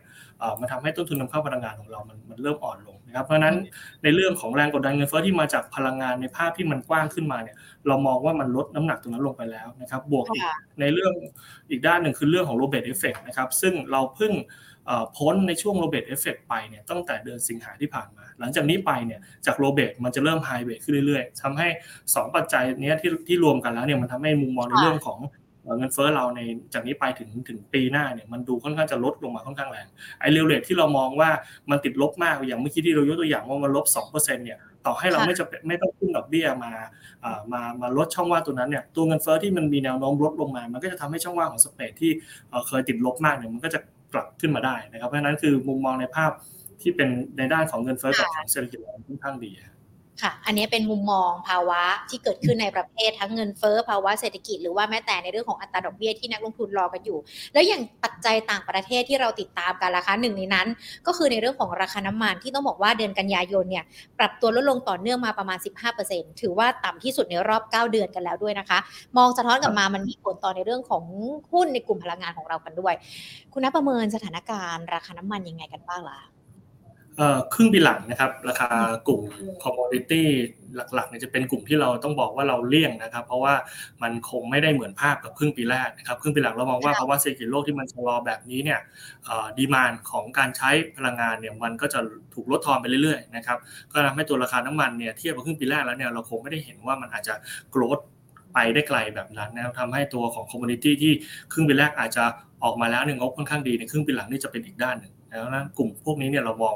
มันทำให้ต้นทุนนำเข้าพลังงานของเรามันมันเริ่มอ่อนลงนะครับเพราะนั้นในเรื่องของแรงกดดันเงินเฟ้อที่มาจากพลังงานในภาพที่มันกว้างขึ้นมาเนี่ยเรามองว่ามันลดน้ำหนักตรงนั้นลงไปแล้วนะครับบวกอีกในเรื่องอีกด้านหนึ่งคือเรื่องของโรเบตเอฟเฟกต์นะครับซึ่งเราเพิ่งพ้นในช่วงโรเบตเอฟเฟกต์ไปเนี่ยตั้งแต่เดือนสิงหาที่ผ่านมาหลังจากนี้ไปเนี่ยจากโรเบตมันจะเริ่มไฮเบตขึ้นเรื่อยๆทำให้สองปัจจัยนี้ที่ที่รวมกันแล้วเนี่ยมันทำให้มุมมองในเรื่องของเงินเฟ้อเราในจากนี้ไปถึงถึงปีหน้าเนี่ยมันดูค่อนข้างจะลดลงมาค่อนข้างแรงไอ้เรทเรทที่เรามองว่ามันติดลบมากอย่างเมื่อกี้ที่เรายกตัวอย่างว่ามันลบ สองเปอร์เซ็นต์ เนี่ยต่อให้เราไม่จะไม่ต้องขึ้นดอกเบี้ยมาอ่ามามาลดช่องว่างตัวนั้นเนี่ยตัวเงินเฟ้อที่มันมีแนวโน้มลดลงมามันก็จะทำให้ช่องว่างของสเปรดที่เคยติดลบมากเนี่ยมันก็จะกลับขึ้นมาได้นะครับเพราะฉะนั้นคือมุมมองในภาพที่เป็นในด้านของเงินเฟ้อกับของเศรษฐกิจค่อนข้างดีค่ะอันนี้เป็นมุมมองภาวะที่เกิดขึ้นในประเทศทั้งเงินเฟ้อภาวะเศรษฐกิจหรือว่าแม้แต่ในเรื่องของอัตราดอกเบี้ยที่นักลงทุนรอกันอยู่แล้วอย่างปัจจัยต่างประเทศที่เราติดตามกันล่ะคะหนึ่งในนั้นก็คือในเรื่องของราคาน้ำมันที่ต้องบอกว่าเดือนกันยายนเนี่ยปรับตัวลดลงต่อเนื่องมาประมาณ สิบห้าเปอร์เซ็นต์ ถือว่าต่ำที่สุดในรอบเก้าเดือนกันแล้วด้วยนะคะมองสะท้อนกลับมามันมีผลต่อในเรื่องของหุ้นในกลุ่มพลังงานของเรากันด้วยคุณณัฐประเมินสถานการณ์ราคาน้ำมันยังไงกันบ้างล่ะเอ่อครึ่งปีหลังนะครับราคากลุ่ม commodity หลักๆเนี่ยจะเป็นกลุ่มที่เราต้องบอกว่าเราเลี่ยงนะครับเพราะว่ามันคงไม่ได้เหมือนภาพกับครึ่งปีแรกนะครับครึ่งปีหลังเรามองว่าภาวะเศรษฐกิจโลกที่มันชะลอแบบนี้เนี่ยเอ่อ demand ของการใช้พลังงานเนี่ยมันก็จะถูกลดทอนไปเรื่อยๆนะครับก็ทำให้ตัวราคาน้ำมันเนี่ยเทียบกับครึ่งปีแรกแล้วเนี่ยเราคงไม่ได้เห็นว่ามันอาจจะ growth ไปได้ไกลแบบนั้นนะทำให้ตัวของ commodity ที่ครึ่งปีแรกอาจจะออกมาแล้วเนี่ยงบค่อนข้างดีในครึ่งปีหลังนี่จะเป็นอีกด้านนึงแล้วนะกลุ่มพวกนี้เนี่ยเรามอง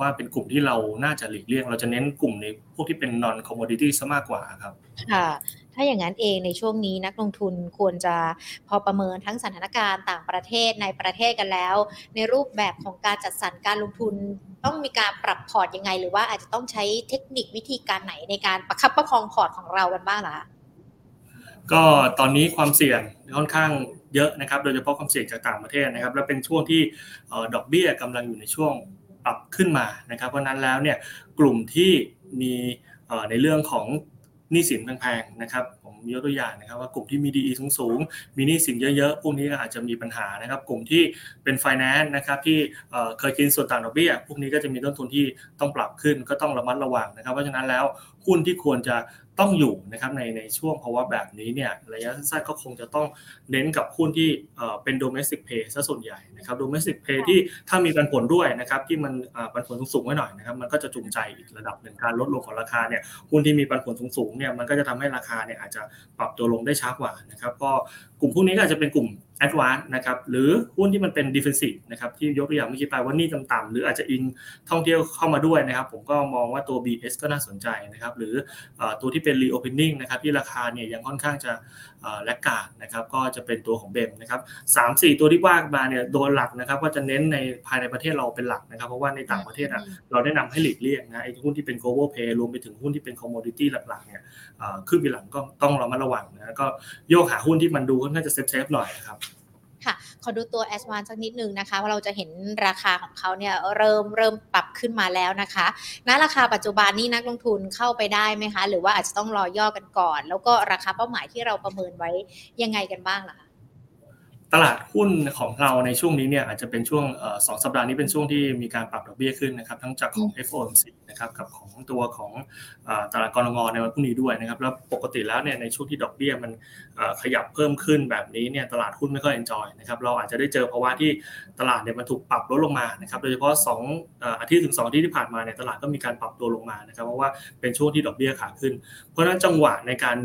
ว่าเป็นกลุ่มที่เราน่าจะหลีกเลี่ยงเราจะเน้นกลุ่มในพวกที่เป็น non commodity ซะมากกว่าครับค่ะถ้าอย่างนั้นเองในช่วงนี้นักลงทุนควรจะพอประเมินทั้งสถานการณ์ต่างประเทศในประเทศกันแล้วในรูปแบบของการจัดสรรการลงทุนต้องมีการปรับพอร์ตยังไงหรือว่าอาจจะต้องใช้เทคนิควิธีการไหนในการประคับประคองพอร์ตของเรากันบ้างล่ะก็ตอนนี้ความเสี่ยงค่อนข้างเยอะนะครับโดยเฉพาะความเสี่ยงจากต่างประเทศนะครับและเป็นช่วงที่ดอกเบี้ยกำลังอยู่ในช่วงปรับขึ้นมานะครับเพราะนั้นแล้วเนี่ยกลุ่มที่มีในเรื่องของหนี้สินแพงๆนะครับผมยกตัวอย่างนะครับว่ากลุ่มที่มี ดี อี สูงๆมีหนี้สินเยอะๆพวกนี้ก็อาจจะมีปัญหานะครับกลุ่มที่เป็น finance นะครับที่เคยกินส่วนต่างดอกเบี้ยพวกนี้ก็จะมีต้นทุนที่ต้องปรับขึ้นก็ต้องระมัดระวังนะครับเพราะฉะนั้นแล้ว หุ้นที่ควรจะต้องอยู่นะครับในในช่วงภาวะแบบนี้เนี่ยระยะสั้นๆก็คงจะต้องเน้นกับหุ้นที่เอ่อเป็น domestic play ซะส่วนใหญ่นะครับ domestic play ที่ถ้ามีปันผลด้วยนะครับที่มันเอ่อปันผลสูงๆไว้หน่อยนะครับมันก็จะจูงใจอีกระดับหนึ่งการลดลงของราคาเนี่ยหุ้นที่มีปันผลสูงๆเนี่ยมันก็จะทำให้ราคาเนี่ยอาจจะปรับตัวลงได้ช้ากว่านะครับก็กลุ่มพวกนี้ก็อาจจะเป็นกลุ่มadvance นะครับหรือหุ้นที่มันเป็น defensive นะครับที่ยกตัวอย่างเมื่อกี้ไปว่านี่ต่ำๆหรืออาจจะอิงท่องเที่ยวเข้ามาด้วยนะครับผมก็มองว่าตัว บี เอส ก็น่าสนใจนะครับหรือเอ่อตัวที่เป็น reopening นะครับที่ราคาเนี่ยยังค่อนข้างจะเอ่อแลกขาดนะครับก็จะเป็นตัวของเบมนะครับ สามถึงสี่ ตัวที่ว่ามาเนี่ยโดยหลักนะครับก็จะเน้นในภายในประเทศเราเป็นหลักนะครับเพราะว่าในต่างประเทศอ่ะเราแนะนำให้หลีกเลี่ยงนะไอ้หุ้นที่เป็น global play รวมไปถึงหุ้นที่เป็น commodity หลักๆเนี่ยเอ่อขึ้นไปหลังก็ต้องระมัดระวังนะก็โยกหาหุ้นที่มันดูค่อนข้างจะ safe ๆหน่อยครับค่ะขอดูตัว แอดวานซ์ สักนิดนึงนะคะว่าเราจะเห็นราคาของเขาเนี่ยเริ่มเริ่มปรับขึ้นมาแล้วนะคะณราคาปัจจุบันนี้นักลงทุนเข้าไปได้ไหมคะหรือว่าอาจจะต้องรอย่อกันก่อนแล้วก็ราคาเป้าหมายที่เราประเมินไว้ยังไงกันบ้างล่ะคะตลาดหุ้นของเราในช่วงนี้เนี่ยอาจจะเป็นช่วงเอ่อสองสัปดาห์นี้เป็นช่วงที่มีการปรับดอกเบี้ยขึ้นนะครับทั้งจากของ เอฟ โอ เอ็ม ซี นะครับกับของตัวของเอ่อตลาดกลงในวันพรุ่งนี้ด้วยนะครับแล้วปกติแล้วเนี่ยในช่วงที่ดอกเบี้ยมันเอ่อขยับเพิ่มขึ้นแบบนี้เนี่ยตลาดหุ้นไม่ค่อยเอนจอยนะครับเราอาจจะได้เจอภาวะที่ตลาดเนี่ยมันถูกปรับลดลงมานะครับโดยเฉพาะสองเอ่ออาทิตย์ถึงสองอาทิตย์ที่ผ่านมาเนี่ยตลาดก็มีการปรับตัวลงมานะครับเพราะว่าเป็นช่วงที่ดอกเบี้ยขาขึ้นเพราะฉะนั้นจังหวะในการ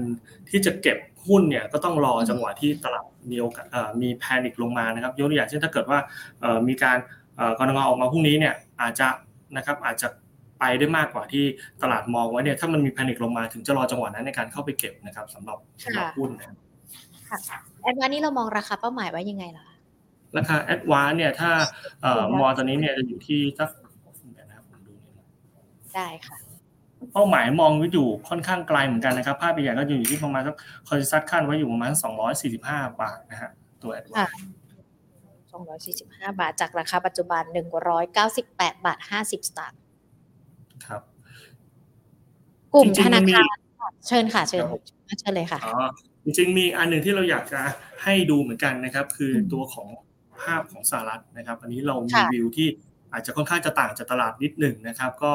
ที่จะเก็บหุ้นเนี่ยก็ต้องรอจังหวะที่ตลาดมีโอกาสมีแพนิคลงมานะครับยกตัวอย่างเช่นถ้าเกิดว่ามีการกนงออกมาพรุ่งนี้เนี่ยอาจจะนะครับอาจจะไปได้มากกว่าที่ตลาดมองไว้เนี่ยถ้ามันมีแพนิคลงมาถึงจะรอจังหวะนั้นในการเข้าไปเก็บนะครับสำหรับสำหรับหุ้นนะครับค่ะแอดวานซ์นี้เรามองราคาเป้าหมายไว้ยังไงล่ะราคาแอดวานซ์เนี่ยถ้ามองตอนนี้เนี่ยจะอยู่ที่สักนะครับผมดูนี่ได้ค่ะเป้าหมายมองไว้อยู่ค่อนข้างไกลเหมือนกันนะครับภาพใหญ่ก็อยู่ที่ประมาณสักคอนเซนซัสคาดไว้อยู่ประมาณสองร้อยสี่สิบห้าบาทนะฮะตัวแอดวานซ์สองร้อยสี่สิบห้าบาทจากราคาปัจจุบันหนึ่งร้อยเก้าสิบแปดบาทห้าสิบสตางค์ครับกลุ่มธนาคารเชิญค่ะเชิญเชิญเลยค่ะอ๋อจริงๆมีอันนึงที่เราอยากจะให้ดูเหมือนกันนะครับคือตัวของภาพของสหรัฐนะครับอันนี้เรามีวิวที่อาจจะค่อนข้างจะต่างจากตลาดนิดหนึ่งนะครับก็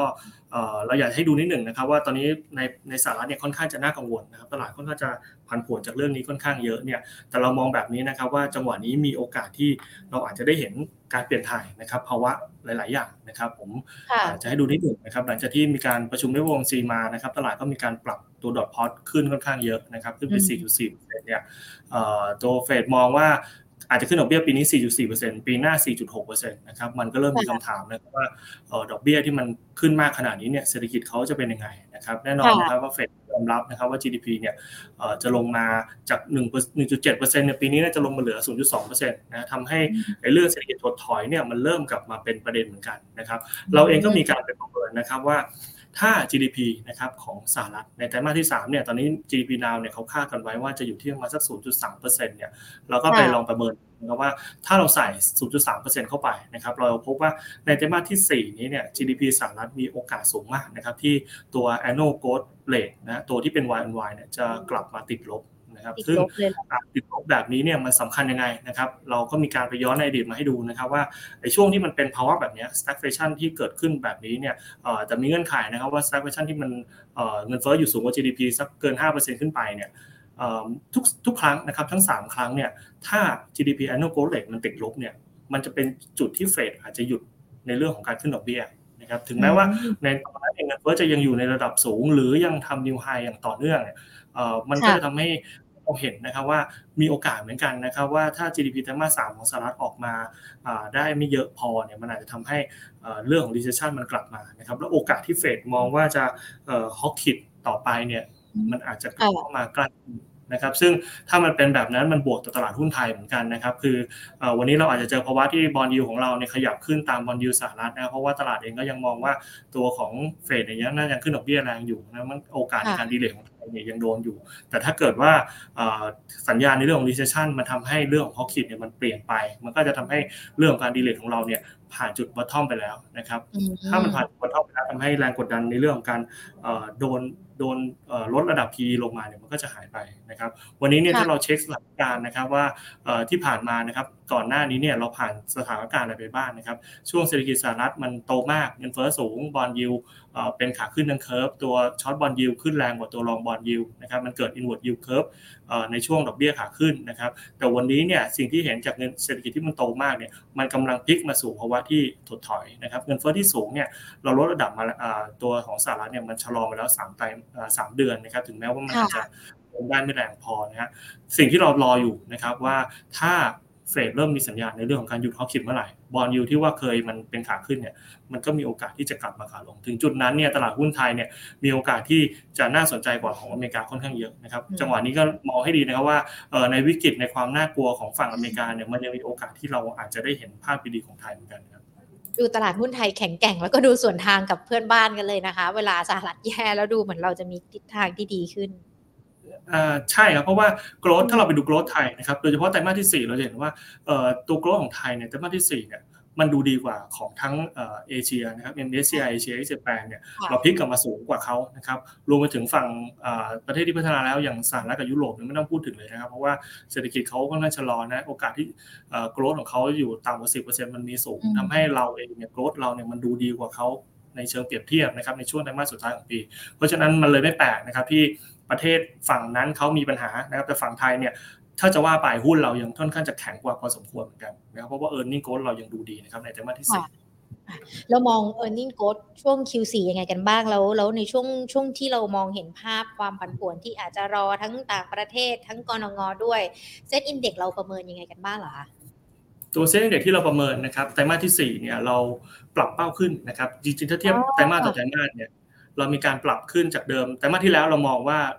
เอ่อเราอยากให้ดูนิดหนึ่งนะครับว่าตอนนี้ในในสหรัฐเนี่ยค่อนข้างจะน่ากังวลนะครับตลาดค่อนข้างจะผันผวนจากเรื่องนี้ค่อนข้างเยอะเนี่ยแต่เรามองแบบนี้นะครับว่าจังหวะนี้มีโอกาสที่เราอาจจะได้เห็นการเปลี่ยนถ่ายนะครับภาวะหลายๆอย่างนะครับผมจะให้ดูนิดหนึ่งนะครับหลังจากที่มีการประชุมใน เอฟ โอ เอ็ม ซี มานะครับตลาดก็มีการปรับตัวดอทพลอตขึ้นค่อนข้างเยอะนะครับขึ้นไป สี่จุดสี่เปอร์เซ็นต์ เนี่ยเอ่อตัวเฟดมองว่าอาจจะขึ้นดอกเบี้ยปีนี้ สี่จุดสี่เปอร์เซ็นต์ ปีหน้า สี่จุดหกเปอร์เซ็นต์ นะครับมันก็เริ่มมีคำถามนะครับว่าเอ่อดอกเบี้ยที่มันขึ้นมากขนาดนี้เนี่ยเศรษฐกิจเขาจะเป็นยังไงนะครับแน่นอนนะครับว่าเฟดยอมรับนะครับว่า จี ดี พี เนี่ยเอ่อจะลงมาจาก หนึ่งจุดเจ็ดเปอร์เซ็นต์ เนี่ยปีนี้น่าจะลงมาเหลือ ศูนย์จุดสองเปอร์เซ็นต์ นะทำให้ไอ้เรื่องเศรษฐกิจถดถอยเนี่ยมันเริ่มกลับมาเป็นประเด็นเหมือนกันนะครับเราเองก็มีการไปประเมินนะครับว่าถ้า จี ดี พี นะครับของสหรัฐในไตรมาสที่สามเนี่ยตอนนี้ จี ดี พี now เนี่ยเขาคาดกันไว้ว่าจะอยู่ที่ประมาณสัก ศูนย์จุดสามเปอร์เซ็นต์ เนี่ยเราก็ไปลองประเมินนะครับว่าถ้าเราใส่ ศูนย์จุดสามเปอร์เซ็นต์ เข้าไปนะครับเราพบว่าในไตรมาสที่สี่นี้เนี่ย จี ดี พี สหรัฐมีโอกาสสูงมากนะครับที่ตัว annual growth rate นะตัวที่เป็น วาย ออน วาย เนี่ยจะกลับมาติดลบนะครับซึ่งติดลบแบบนี้เนี่ยมันสำคัญยังไงนะครับเราก็มีการไปย้อนในอดีตมาให้ดูนะครับว่าไอ้ช่วงที่มันเป็นภาวะแบบนี้ stagflation ที่เกิดขึ้นแบบนี้เนี่ยเอ่อแต่มีเงื่อนไขนะครับว่า stagflation ที่มันเอ่อเงินเฟ้ออยู่สูงกว่า จี ดี พี สักเกิน ห้าเปอร์เซ็นต์ ขึ้นไปเนี่ยเอ่อทุกทุกครั้งนะครับทั้งสามครั้งเนี่ยถ้า จี ดี พี annual growth rate มันติดลบเนี่ยมันจะเป็นจุดที่เฟดอาจจะหยุดในเรื่องของการขึ้นดอกเบี้ยนะครับถึงแม้ว่าในตอนนั้นเองเงินเฟ้อจะยังอยู่ในระดับสูงหรือยังทำ new high อย่างต่อเนื่องเนี่ยเอ่อมันก็จะทำให้เราเห็นนะครับว่ามีโอกาสเหมือนกันนะครับว่าถ้า จี ดี พี ไตรมาสสามของสหรัฐออกมาได้ไม่เยอะพอเนี่ยมันอาจจะทำให้เรื่องของ recession มันกลับมานะครับแล้วโอกาสที่เฟดมองว่าจะฮอกคิดต่อไปเนี่ยมันอาจจะกลับเข้ามาใกล้นะครับซึ่งถ้ามันเป็นแบบนั้นมันบวกต่อตลาดหุ้นไทยเหมือนกันนะครับคือวันนี้เราอาจจะเจอภาวะที่บอนด์ยิลด์ของเราเนี่ยขยับขึ้นตามบอนด์ยิลด์สหรัฐนะเพราะว่าตลาดเองก็ยังมองว่าตัวของเฟดเนี่ยน่าจะขึ้นดอกเบี้ยแรงอยู่นะมันโอกาสในการดีเลย์ของไทยเนี่ยยังโดนอยู่แต่ถ้าเกิดว่าสัญญาณในเรื่องของ recession มันทำให้เรื่องของ hawkish เนี่ยมันเปลี่ยนไปมันก็จะทำให้เรื่องการดีเลย์ของเราเนี่ย ผ่านจุด bottom ไปแล้วนะครับถ้ามันผ่าน bottom ไปแล้วทำให้แรงกดดันในเรื่องของการโดนโดนลดระดับ พี อี ลงมาเนี่ยมันก็จะหายไปนะครับวันนี้เนี่ยถ้าเราเช็คสถานการณ์นะครับว่าที่ผ่านมานะครับก่อนหน้านี้เนี่ยเราผ่านสถานการณ์อะไรไปบ้างนะครับช่วงเศรษฐกิจสหรัฐมันโตมากเงินเฟ้อสูงบอนด์ยิลด์เป็นขาขึ้นทางเคิร์ฟตัวช็อตบอนด์ยิลด์ขึ้นแรงกว่าตัวลองบอนด์ยิลด์นะครับมันเกิดอินเวอร์สยิลด์เคิร์ฟในช่วงดอกเบี้ยขาขึ้นนะครับแต่วันนี้เนี่ยสิ่งที่เห็นจากเงินเศรษฐกิจที่มันโตมากเนี่ยมันกำลังพลิกมาสู่ภาวะที่ถดถอยนะครับเงินเฟ้อที่สูงเนี่ยเราลดระดับมาตัวของสหรัฐเนี่ยมันชะลอมาแล้วสามไตรสามเดือนนะครับถึงแม้ว่ามันจะลงได้ไม่แรงพอนะฮะสิ่งที่เรารออยู่นะครับว่าถ้าเฟดเริ่มมีสัญญาณในเรื่องของการหยุดฮอปคิดเมื่อไหร่บอนด์ยิลด์ที่ว่าเคยมันเป็นขาขึ้นเนี่ยมันก็มีโอกาสที่จะกลับมาขาลงถึงจุดนั้นเนี่ยตลาดหุ้นไทยเนี่ยมีโอกาสที่จะน่าสนใจกว่าของอเมริกาค่อนข้างเยอะนะครับจังหวะนี้ก็มองให้ดีนะครับว่าในวิกฤตในความน่ากลัวของฝั่งอเมริกาเนี่ยมันยังมีโอกาสที่เราอาจจะได้เห็นภาพดีๆของไทยเหมือนกันครับดูตลาดหุ้นไทยแข็งแกร่งแล้วก็ดูส่วนทางกับเพื่อนบ้านกันเลยนะคะเวลาสหรัฐแย่แล้วดูเหมือนเราจะมีทิศทางที่ดีขึ้นอ่าใช่ครับเพราะว่าโกรธถ้าเราไปดูโกรธไทยนะครับโดยเฉพาะไตรมาสที่สี่เราจะเห็นว่าเอ่อตัวโกรธของไทยเนี่ยไตรมาสที่สี่เนี่ยมันดูดีกว่าของทั้งเอ่อเอเชียนะครับ เอ็ม เอส ซี ไอ เอเชียเอเชียแปนเนี่ยเราพลิกกลับมาสูงกว่าเขานะครับรวมไปถึงฝั่งเอ่อประเทศที่พัฒนาแล้วอย่างสหรัฐกับยุโรปเนี่ยไม่ต้องพูดถึงเลยนะครับเพราะว่าเศรษฐกิจเขาค่อนข้างชะลอนะโอกาสที่เอ่อโกรธของเขาอยู่ต่ำกว่า สิบเปอร์เซ็นต์ มันมีสูงทำให้เราเองเนี่ยโกรธเราเนี่ยมันดูดีกว่าเขาในเชิงเปรียบเทียบนะครับในช่วงไตรมาสสุดท้ายของปีเพราะฉะนั้นมันเลยไม่แปลกนะครับที่ประเทศฝั่งนั้นเขามีปัญหานะครับแต่ฝั่งไทยเนี่ยถ้าจะว่าไปหุ้นเรายังค่อนข้างจะแข็งกว่าพอสมควรเหมือนกันนะครับเพราะว่า earning growth เรายังดูดีนะครับในไตรมาสที่สี่เรามอง earning growth ช่วง คิว โฟร์ ยังไงกันบ้างแล้วแล้วในช่วงช่วงที่เรามองเห็นภาพความผันผวนที่อาจจะรอทั้งต่างประเทศทั้งกนง.ด้วยเซ็ตอินเด็กซ์เราประเมินยังไงกันบ้างเหรอคะตัวเซ็ตอินเด็กซ์ที่เราประเมินนะครับไตรมาสที่สี่เนี่ยเราปรับเป้าขึ้นนะครับจริงๆถ้าเทียบไตรมาสต่อไตรมาสเนี่ยเรามีการปรับขึ้นจากเดิมแต่เมื่อที่แล้วเรามองว่า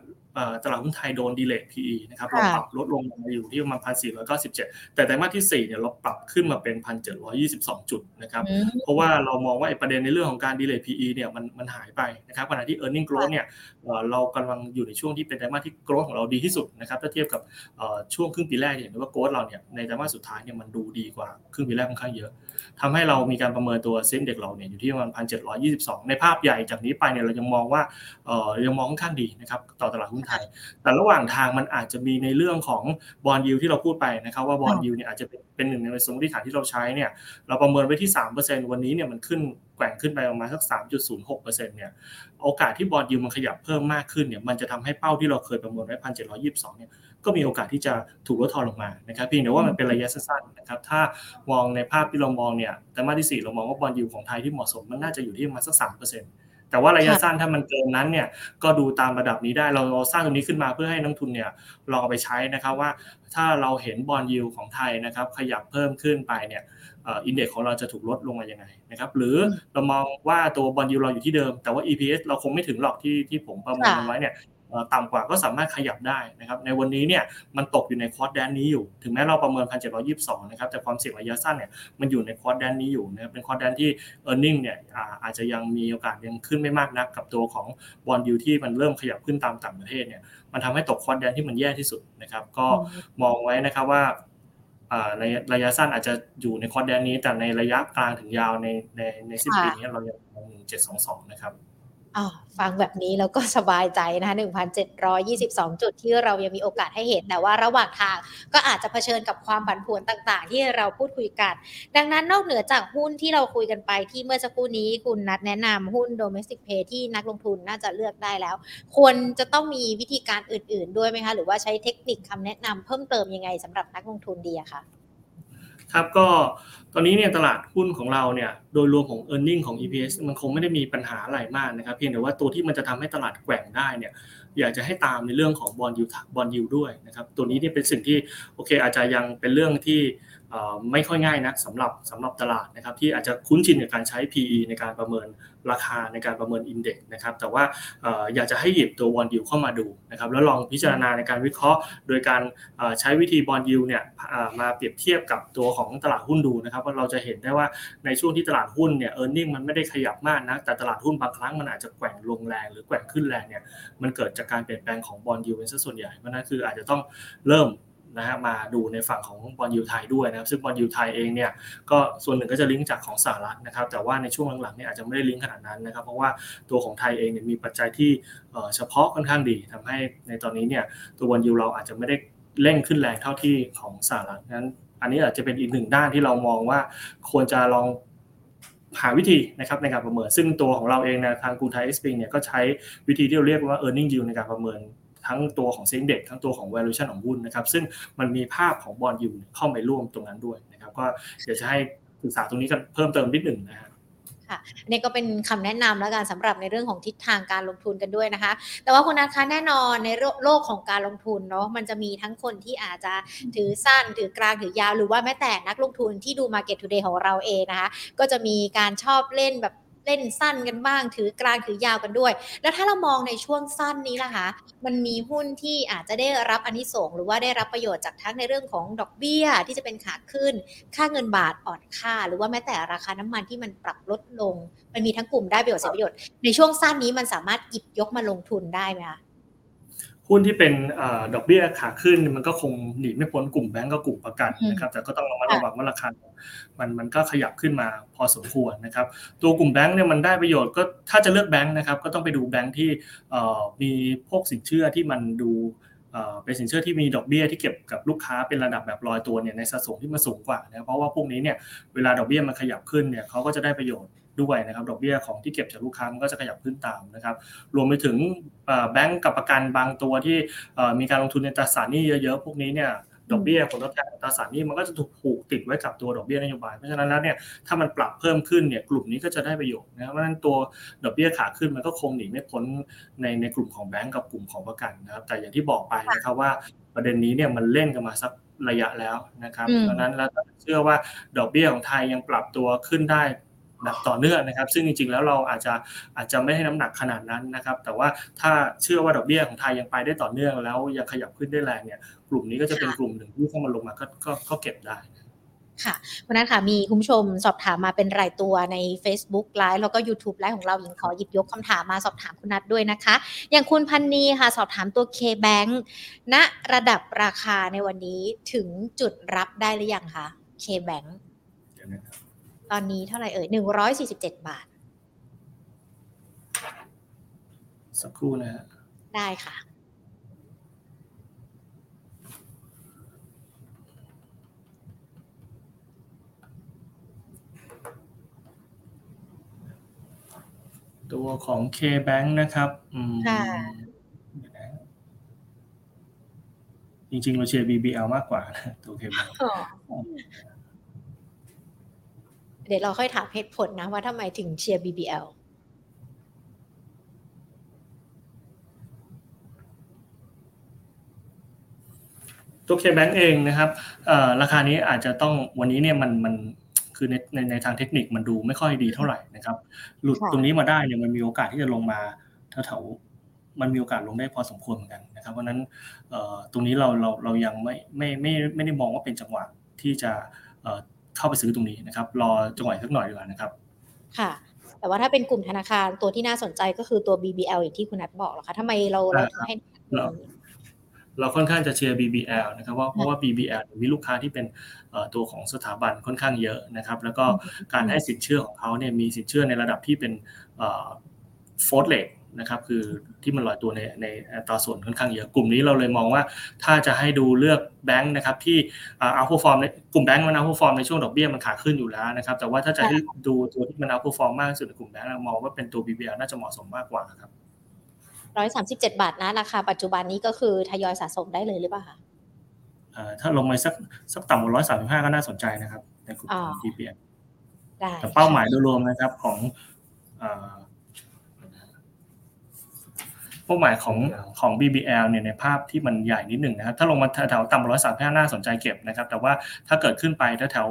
ตลาดหุ้นไทยโดนดีเลย์ พี อี นะครับเราปรับลดลงมาอยู่ที่ประมาณ หนึ่งพันสี่ร้อยเก้าสิบเจ็ด แต่ไตรมาสที่สี่เนี่ยเราปรับขึ้นมาเป็น หนึ่งพันเจ็ดร้อยยี่สิบสอง จุดนะครับเพราะว่าเรามองว่าไอ้ประเด็นในเรื่องของการดีเลย์ พี อี เนี่ยมันมันหายไปนะครับขณะที่ earning growth เนี่ยเรากำลังอยู่ในช่วงที่เป็นไตรมาสที่ growth ของเราดีที่สุดนะครับถ้าเทียบกับช่วงครึ่งปีแรกเห็นได้ว่า growth เราเนี่ยในไตรมาสสุดท้ายเนี่ยมันดูดีกว่าครึ่งปีแรกค่อนข้างเยอะทำให้เรามีการประเมินตัวเซ็นเด็กเราเนี่ยอยู่ที่ประมาณ หนึ่งพันเจ็ดร้อยยี่สิบสอง ในภาพใหญ่จากนี้ไปเนี่ยเรายังมองว่าเอ่อยังมองค่อนข้างดีนะครับต่อตลาดหุ้นไทยแต่ระหว่างทางมันอาจจะมีในเรื่องของบอนด์ยิลด์ที่เราพูดไปนะครับว่าบอนด์ยิลด์เนี่ยอาจจะเป็นหนึ่งในสมมติฐานที่เราใช้เนี่ยเราประเมินไว้ที่ สามเปอร์เซ็นต์ วันนี้เนี่ยมันขึ้นแกว่งขึ้นไปประมาณสัก สามจุดศูนย์หกเปอร์เซ็นต์ เนี่ยโอกาสที่บอนด์ยิลด์มันขยับเพิ่มมากขึ้นเนี่ยมันจะทำให้เป้าที่เราเคยประเมินไว้ หนึ่งพันเจ็ดร้อยยี่สิบสอง เนี่ยก็มีโอกาสที่จะถูกลดทอนลงมานะครับเพียงแต่ว่ามันเป็นระยะสั้นๆนะครับถ้ามองในภาพที่เรามองเนี่ยไตรมาสที่สี่เรามองว่าบอนด์ยิลด์ของไทยที่เหมาะสมมันน่าจะอยู่ที่ประมาณสัก สามเปอร์เซ็นต์แต่ว่าระยะสั้นถ้ามันเกินนั้นเนี่ยก็ดูตามระดับนี้ได้เราสร้างตรงนี้ขึ้นมาเพื่อให้นักทุนเนี่ยลองเอาไปใช้นะครับว่าถ้าเราเห็นบอนด์ยิลด์ของไทยนะครับขยับเพิ่มขึ้นไปเนี่ยอินเด็กซ์ของเราจะถูกลดลงมายังไงนะครับหรือเรามองว่าตัวบอนด์ยิลด์เราอยู่ที่เดิมแต่ว่า อี พี เอส เราคงไม่ถึงหรอกที่ที่ผมประเมินไว้เนี่ยต่ำกว่าก็สามารถขยับได้นะครับในวันนี้เนี่ยมันตกอยู่ในควอดแดนนี้อยู่ถึงแม้เราประเมิน หนึ่งพันเจ็ดร้อยยี่สิบสอง นะครับแต่ความเสี่ยงระยะสั้นเนี่ยมันอยู่ในควอดแดนนี้อยู่นะครับเป็นควอดแดนที่ earning เนี่ยอาจจะยังมีโอกาสยังขึ้นไม่มากนักกับตัวของ bond yield ที่มันเริ่มขยับขึ้นตามต่างประเทศเนี่ยมันทำให้ตกควอดแดนที่มันแย่ที่สุดนะครับก็มองไว้นะครับว่าในระยะสั้นอาจจะอยู่ในควอดแดนนี้แต่ในระยะกลางถึงยาวในในในสิ้นปีนี้เรายังมอง หนึ่งพันเจ็ดร้อยยี่สิบสอง นะครับอ๋อฟังแบบนี้แล้วก็สบายใจนะ หนึ่งพันเจ็ดร้อยยี่สิบสอง จุดที่เรายังมีโอกาสให้เห็นแต่ว่าระหว่างทางก็อาจจะเผชิญกับความผันผวนต่างๆที่เราพูดคุยกันดังนั้นนอกเหนือจากหุ้นที่เราคุยกันไปที่เมื่อสักครู่นี้คุณนัทแนะนำหุ้น Domestic Play ที่นักลงทุนน่าจะเลือกได้แล้วควรจะต้องมีวิธีการอื่นๆด้วยไหมคะหรือว่าใช้เทคนิคคำแนะนำเพิ่มเติมยังไงสำหรับนักลงทุนดีอะคะครับก็ตอนนี้เนี่ยตลาดหุ้นของเราเนี่ยโดยรวมของ earning ของ อี พี เอส มันคงไม่ได้มีปัญหาอะไรมากนะครับเพียงแต่ว่าตัวที่มันจะทำให้ตลาดแกว่งได้เนี่ยอยากจะให้ตามในเรื่องของ bond yield bond yield ด้วยนะครับตัวนี้เนี่ยเป็นสิ่งที่โอเคอาจจะยังเป็นเรื่องที่ไม่ค่อยง่ายนักสำหรับสำหรับตลาดนะครับที่อาจจะคุ้นชินกับการใช้ พี อี ในการประเมินราคาในการประเมินอินเด็กซ์นะครับแต่ว่าอยากจะให้หยิบตัว bond yield เข้ามาดูนะครับแล้วลองพิจารณาในการวิเคราะห์โดยการใช้วิธี bond yield เนี่ยมาเปรียบเทียบกับตัวของตลาดหุ้นดูนะครับว่าเราจะเห็นได้ว่าในช่วงที่ตลาดหุ้นเนี่ย earning มันไม่ได้ขยับมากนะแต่ตลาดหุ้นบางครั้งมันอาจจะแกว่งลงแรงหรือแกว่งขึ้นแรงเนี่ยมันเกิดจากการเปลี่ยนแปลงของ bond yield เป็นส่วนใหญ่เพราะนั่นคืออาจจะต้องเริ่ม นะฮะมาดูในฝั่งของบอลยูไทยด้วยนะครับซึ่งบอลยูไทยเองเนี่ยก็ส่วนหนึ่งก็จะลิงก์จากของสหรัฐนะครับแต่ว่าในช่วงหลังๆเนี่ยอาจจะไม่ได้ลิงก์ขนาดนั้นนะครับเพราะว่าตัวของไทยเองเนี่ยมีปัจจัยที่เฉพาะค่อนข้างดีทำให้ในตอนนี้เนี่ยตัวบอลยูเราอาจจะไม่ได้เร่งขึ้นแรงเท่าที่ของสหรัฐนั้นอันนี้อาจจะเป็นอีกหนึ่งด้านที่เรามองว่าควรจะลองหาวิธีนะครับในการประเมินซึ่งตัวของเราเองนะทางกรุงไทย เอส พี เนี่ยก็ใช้วิธีที่เราเรียกว่า earning yield ในการประเมินทั้งตัวของ Selling Index ทั้งตัวของ valuation ของหุ้นนะครับซึ่งมันมีภาพของ Bond Yield เข้าไปร่วมตรงนั้นด้วยนะครับก็เดี๋ยวจะให้ศึกษาตรงนี้กันเพิ่มเติมนิดหนึ่งนะฮะค่ะนี่ก็เป็นคำแนะนำแล้วกันสำหรับในเรื่องของทิศทางการลงทุนกันด้วยนะคะแต่ว่าคุณนัทคะแน่นอนในโลกของการลงทุนเนาะมันจะมีทั้งคนที่อาจจะถือสั้นถือกลางถือยาวหรือว่าแม้แต่นักลงทุนที่ดู Market Today ของเราเองนะคะก็จะมีการชอบเล่นแบบเล่นสั้นกันบ้างถือกลางถือยาวกันด้วยแล้วถ้าเรามองในช่วงสั้นนี้นะคะมันมีหุ้นที่อาจจะได้รับอานิสงส์หรือว่าได้รับประโยชน์จากทั้งในเรื่องของดอกเบี้ยที่จะเป็นขาขึ้นค่าเงินบาทอ่อนค่าหรือว่าแม้แต่ราคาน้ำมันที่มันปรับลดลงมันมีทั้งกลุ่มได้ประโยชน์เสียประโยชน์ในช่วงสั้นนี้มันสามารถหยิบยกมาลงทุนได้ไหมคะหุ้นที่เป็นดอกเบี้ยขาขึ้นมันก็คงหนีไม่พ้นกลุ่มแบงก์กับกลุ่มประกันนะครับแต่ก็ต้องระมัดระวังว่าราคามันมันก็ขยับขึ้นมาพอสมควรนะครับตัวกลุ่มแบงก์เนี่ยมันได้ประโยชน์ก็ถ้าจะเลือกแบงก์นะครับก็ต้องไปดูแบงก์ที่มีพวกสินเชื่อที่มันดูเป็นสินเชื่อที่มีดอกเบี้ยที่เก็บกับลูกค้าเป็นระดับแบบลอยตัวเนี่ยในสัดส่วนที่มันสูงกว่านะเพราะว่าพวกนี้เนี่ยเวลาดอกเบี้ยมันขยับขึ้นเนี่ยเขาก็จะได้ประโยชน์ด้วยนะครับดอกเบี้ยของที่เก็บจากลูกค้ามันก็จะขยับขึ้นตามนะครับรวมไปถึงแบงก์กับประกันบางตัวที่มีการลงทุนในตราสารหนี้เยอะๆพวกนี้เนี่ยดอกเบี้ยผลตอบแทนตราสารหนี้มันก็จะถูกผูกติดไว้กับตัวดอกเบี้ยนโยบายเพราะฉะนั้นแล้วเนี่ยถ้ามันปรับเพิ่มขึ้นเนี่ยกลุ่มนี้ก็จะได้ประโยชน์นะครับเพราะฉะนั้นตัวดอกเบี้ยขาขึ้นมันก็คงหนีไม่พ้นในในกลุ่มของแบงก์กับกลุ่มของประกันนะครับแต่อย่างที่บอกไปนะครับว่าประเด็นนี้เนี่ยมันเล่นกันมาสักระยะแล้วนะครับเพราะฉะนั้นเราเชื่อว่าดอกเบี้ยของไทยยังปรับตัวขึ้นได้แบบต่อเนื่องนะครับซึ่งจริงๆแล้วเราอาจจะอาจจะไม่ให้น้ำหนักขนาดนั้นนะครับแต่ว่าถ้าเชื่อว่าดอกเบี้ยของไทยยังไปได้ต่อเนื่องแล้วยังขยับขึ้นได้แรงเนี่ยกลุ่มนี้ก็จะเป็นกลุ่มหนึ่งที่ถ้ามันลงมาก็ก็ก็เก็บได้ค่ะวันนั้นค่ะมีคุณผู้ชมสอบถามมาเป็นรายตัวใน Facebook Live แล้วก็ YouTube Live ของเราหญิงขอหยิบยกคำถามมาสอบถามคุณนัทด้วยนะคะอย่างคุณพันนีค่ะสอบถามตัว K Bank ณระดับราคาในวันนี้ถึงจุดรับได้หรือยังคะ K Bank เดี๋ยวนะครับตอนนี้เท่าไหร่เอ่ยหนึ่งร้อยสี่สิบเจ็ดบาทสักครู่นะฮะได้ค่ะตัวของ K Bank นะครับอืมค่ะจริงๆเราเชียร์ บี บี แอล มากกว่านะตัว K Bank เดี๋ยวเราค่อยถามเหตุผลนะว่าทำไมถึงเชียร์ บี บี แอล ตัว K-Bank เองนะครับราคานี้อาจจะต้องวันนี้เนี่ยมันมันคือในในในทางเทคนิคมันดูไม่ค่อยดีเท่าไหร่นะครับหลุดตรงนี้มาได้เนี่ยมันมีโอกาสที่จะลงมาแถวๆมันมีโอกาสลงได้พอสมควรเหมือนกันนะครับเพราะนั้นตรงนี้เราเราเรายังไม่ไม่ไม่ไม่ได้มองว่าเป็นจังหวะที่จะเข้าไปซื้อตรงนี้นะครับรอจังหวะสักหน่อยดีกว่านะครับค่ะแต่ว่าถ้าเป็นกลุ่มธนาคารตัวที่น่าสนใจก็คือตัว บี บี แอล อย่างที่คุณนัทบอกหรอคะทำไมเราเราถึงให้เราเราค่อนข้างจะเชียร์ บี บี แอล นะครับว่าเพราะว่า บี บี แอล มีลูกค้าที่เป็นตัวของสถาบันค่อนข้างเยอะนะครับแล้วก็การให้สินเชื่อของเขาเนี่ยมีสินเชื่อในระดับที่เป็นโฟลต์เรทนะครับคือที่มันลอยตัวในในอัตราส่วนค่อนข้างเยอะกลุ่มนี้เราเลยมองว่าถ้าจะให้ดูเลือกแบงค์นะครับที่เอาพอฟอร์มในกลุ่มแบงค์มันเอาพอฟอร์มในช่วงดอกเบี้ยมันขาขึ้นอยู่แล้วนะครับแต่ว่าถ้าจะให้ดูตัวที่มันเอาพอฟอร์มมากที่สุดในกลุ่มแบงค์เรามองว่าเป็นตัว บี บี แอล น่าจะเหมาะสมมากกว่าครับหนึ่งร้อยสามสิบเจ็ดบาทนะราคาปัจจุบันนี้ก็คือทยอยสะสมได้เลยหรือเปล่าคะเอ่อถ้าลงมาสักสักต่ำกว่าหนึ่งร้อยสามสิบห้าก็น่าสนใจนะครับในกลุ่ม บี บี แอล ได้แต่เป้าหมายโดยรวมนะครับของเอ่อเป้าหมายของของ บี บี แอล เนี่ยในภาพที่มันใหญ่นิดหนึ่งนะครับถ้าลงมาแถวต่ำร้อยสามห้าน่าสนใจเก็บนะครับแต่ว่าถ้าเกิดขึ้นไปแถว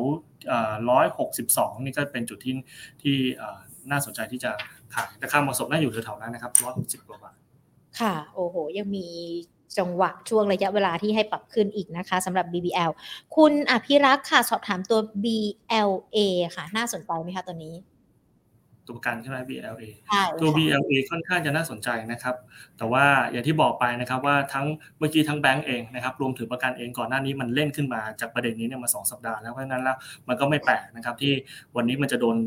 ร้อยหกสิบสองนี่ก็เป็นจุดที่ที่น่าสนใจที่จะขายราคาเหมาะสมน่าอยู่แถวๆนั้นนะครับร้อยหกสิบกว่าบาทค่ะโอ้โหยังมีจังหวะช่วงระยะเวลาที่ให้ปรับขึ้นอีกนะคะสำหรับ บี บี แอล คุณอภิรักษ์ค่ะสอบถามตัว บี แอล เอ ค่ะน่าสนใจไหมคะตัวนี้ ตัวประกันใช่ไหม บี แอล เอ ตัว บี แอล เอ ค่อนข้างจะน่าสนใจนะครับแต่ว่าอย่างที่บอกไปนะครับว่าทั้งเมื่อกี้ทั้งแบงก์เองนะครับรวมถึงประกันเองก่อนหน้านี้มันเล่นขึ้นมาจากประเด็นนี้เนี่ยมาสองสัปดาห์แล้วเพราะฉะนั้นแล้วมันก็ไม่แปลกนะครับที่วันนี้มันจะโดน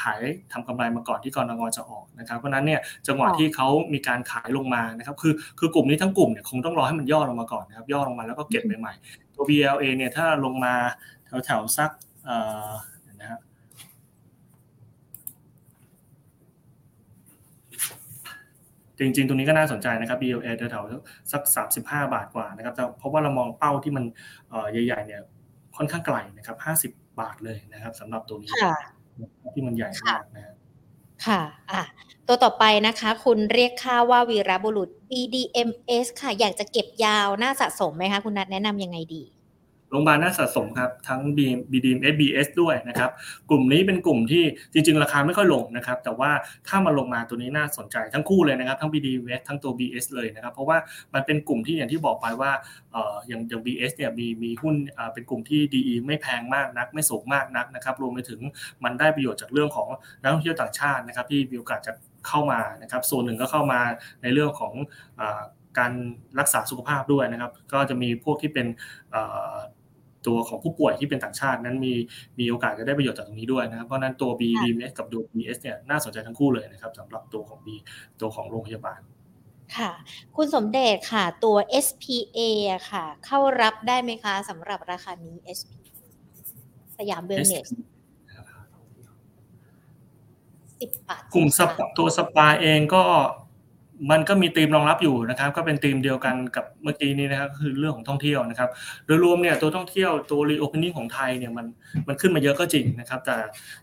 ขายทำกำไรมาก่อนที่กนง.จะออกนะครับเพราะฉะนั้นเนี่ยจังหวะที่เขามีการขายลงมานะครับคือคือกลุ่มนี้ทั้งกลุ่มเนี่ยคงต้องรอให้มันย่อลงมาก่อนนะครับย่อลงมาแล้วก็เก็บใหม่ๆตัว บี แอล เอ เนี่ยถ้าลงมาแถวๆสักเอ่อนะฮะจริงๆตรงนี้ก็น่าสนใจนะครับ บี แอล เอ แถวๆสักสามสิบห้าบาทกว่านะครับแต่เพราะว่าเรามองเป้าที่มันเอ่อใหญ่ๆเนี่ยค่อนข้างไกลนะครับห้าสิบบาทเลยนะครับสำหรับตัวนี้ที่มันใหญ่มากนะค่ะอ่ะตัวต่อไปนะคะคุณเรียกค่าว่าวีรบุรุษ บี ดี เอ็ม เอส ค่ะอยากจะเก็บยาวน่าสะสมไหมคะคุณนัทแนะนำยังไงดีโรงพยาบาลน่าสะสมครับทั้ง บี ดี เอ็ม เอส บี เอส ด้วยนะครับกลุ่มนี้เป็นกลุ่มที่จริงๆราคาไม่ค่อยลงนะครับแต่ว่าถ้ามาลงมาตัวนี้น่าสนใจทั้งคู่เลยนะครับทั้ง บี ดี เอ็ม เอส ทั้งตัว บี เอส เลยนะครับเพราะว่ามันเป็นกลุ่มที่อย่างที่บอกไปว่าเอ่ออย่างอย่าง บี เอส เนี่ยมีมีหุ้นเอ่อเป็นกลุ่มที่ ดี อี ไม่แพงมากนักไม่สูงมากนักนะครับรวมไปถึงมันได้ประโยชน์จากเรื่องของนักท่องเที่ยวต่างชาตินะครับที่มีโอกาสจะเข้ามานะครับส่วนหนึ่งก็เข้ามาในเรื่องของเอ่อการรักษาสุขภาพด้วยนะครับก็จะมีพวกที่เป็นเอ่อตัวของผู้ป่วยที่เป็นต่างชาตินั้นมีมีโอกาสจะได้ประโยชน์จากตรงนี้ด้วยนะครับเพราะนั้นตัว บี ดี เอ็ม เอส กับตัว บี เอส เนี่ยน่าสนใจทั้งคู่เลยนะครับสำหรับตัวของ B ตัวของโรงพยาบาลค่ะคุณสมเด็จค่ะตัว เอส พี เอ อ่ะค่ะเข้ารับได้ไหมคะสำหรับราคานี้ เอส พี สยามเวลเนสสิบบาทกลุ่มตัวสปาเองก็มันก็มีธีมรองรับอยู่นะครับก็เป็นธีมเดียวกันกับเมื่อกี้นี้นะครับก็คือเรื่องของท่องเที่ยวนะครับโดยรวมเนี่ยตัวท่องเที่ยวตัว reopening ของไทยเนี่ยมันมันขึ้นมาเยอะก็จริงนะครับแต่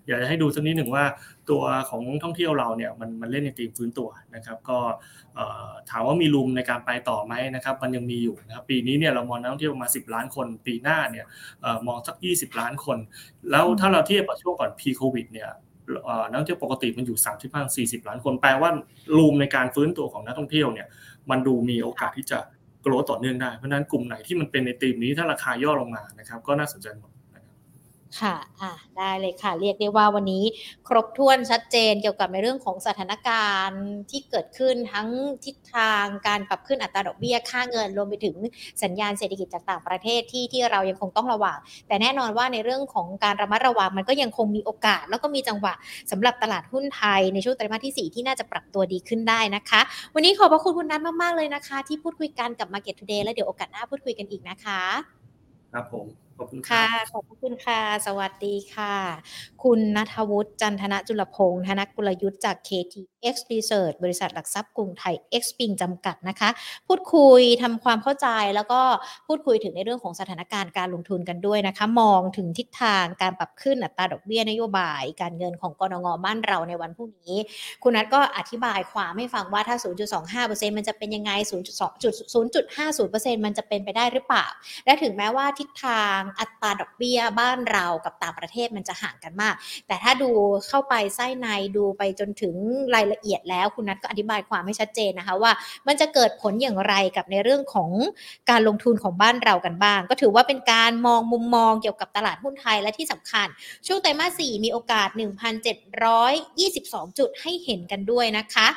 อยากจะให้ดูสักนิดหนึ่งว่าตัวของท่องเที่ยวเราเนี่ยมันมันเล่นในธีมฟื้นตัวนะครับก็เอ่อถามว่ามีรูมในการไปต่อมั้ยนะครับมันยังมีอยู่นะครับปีนี้เนี่ยเรามองนักท่องเที่ยวมาสิบล้านคนปีหน้าเนี่ยเอ่อมองสักยี่สิบล้านคนแล้วถ้าเราเทียบกับช่วงก่อน pre covid เนี่ยเอ่อนักท่องเที่ยวปกติมันอยู่สามสิบถึงสี่สิบล้านคนแปลว่ารูมในการฟื้นตัวของนักท่องเที่ยวเนี่ยมันดูมีโอกาสที่จะโกรธต่อเนื่องได้เพราะฉะนั้นกลุ่มไหนที่มันเป็นในธีมนี้ถ้าราคาย่อลงมานะครับก็น่าสนใจหมดนะครับค่ะอ่ะได้เลยค่ะเรียกได้ว่าวันนี้ครบถ้วนชัดเจนเกี่ยวกับในเรื่องของสถานการณ์ที่เกิดขึ้นทั้งทิศทางการปรับขึ้นอัตราดอกเบี้ยค่าเงินรวมไปถึงสัญญาณเศรษฐกิจจากต่างประเทศที่ที่เรายังคงต้องระวังแต่แน่นอนว่าในเรื่องของการระมัดระวังมันก็ยังคงมีโอกาสแล้วก็มีจังหวะสำหรับตลาดหุ้นไทยในช่วงไตรมาสที่สี่ที่น่าจะปรับตัวดีขึ้นได้นะคะวันนี้ขอบพระคุณคุณนัทมากๆเลยนะคะที่พูดคุยกันกับ Market Today และเดี๋ยวโอกาสหน้าพูดคุยกันอีกนะคะครับผมขอบคุณค่ะขอบคุณค่ะสวัสดีค่ะคุณณัฐวุฒิจันทนะจุลพงษ์ธนกุลยุทธจาก เค ที เอ็กซ์ Research บริษัทหลักทรัพย์กรุงไทย Xping จำกัดนะคะพูดคุยทำความเข้าใจแล้วก็พูดคุยถึงในเรื่องของสถานการณ์การลงทุนกันด้วยนะคะมองถึงทิศทางการปรับขึ้นอัตราดอกเบี้ยนโยบายการเงินของกนง.บ้านเราในวันพรุ่งนี้คุณณัฐก็อธิบายความให้ฟังว่าถ้า ศูนย์จุดสองห้าเปอร์เซ็นต์ มันจะเป็นยังไง ศูนย์จุดห้าศูนย์เปอร์เซ็นต์ มันจะเป็นไปได้หรือเปล่าและถึงแม้ว่าทิศทางอัตราดอกเบี้ยบ้านเรากับต่างประเทศมันจะห่างกันมากแต่ถ้าดูเข้าไปไส้ในดูไปจนถึงรายละเอียดแล้วคุณนัทก็อธิบายความให้ชัดเจนนะคะว่ามันจะเกิดผลอย่างไรกับในเรื่องของการลงทุนของบ้านเรากันบ้างก็ถือว่าเป็นการมองมุมมองเกี่ยวกับตลาดหุ้นไทยและที่สำคัญช่วงไตรมาสสี่มีโอกาส หนึ่งพันเจ็ดร้อยยี่สิบสอง จุดให้เห็นกันด้วยนะคะ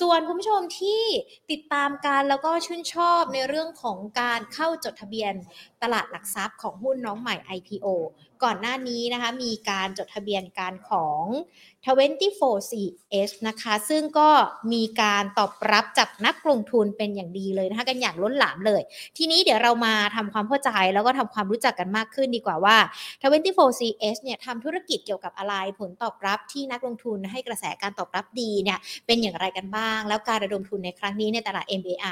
ส่วนคุณผู้ชมที่ติดตามการแล้วก็ชื่นชอบในเรื่องของการเข้าจดทะเบียนตลาดหลักทรัพย์ของหุ้นน้องใหม่ ไอ พี โอ ก่อนหน้านี้นะคะมีการจดทะเบียนการของ ทเวนตี้โฟร์ซีเอส นะคะซึ่งก็มีการตอบรับจากนักลงทุนเป็นอย่างดีเลยนะคะกันอย่างล้นหลามเลยทีนี้เดี๋ยวเรามาทำความเข้าใจแล้วก็ทำความรู้จักกันมากขึ้นดีกว่าว่า ทเวนตี้โฟร์ซีเอส เนี่ยทำธุรกิจเกี่ยวกับอะไรผลตอบรับที่นักลงทุนให้กระแสการตอบรับดีเนี่ยเป็นอย่างไรกันบ้างแล้วการระดมทุนในครั้งนี้ในตลาด เอ็ม บี ไอ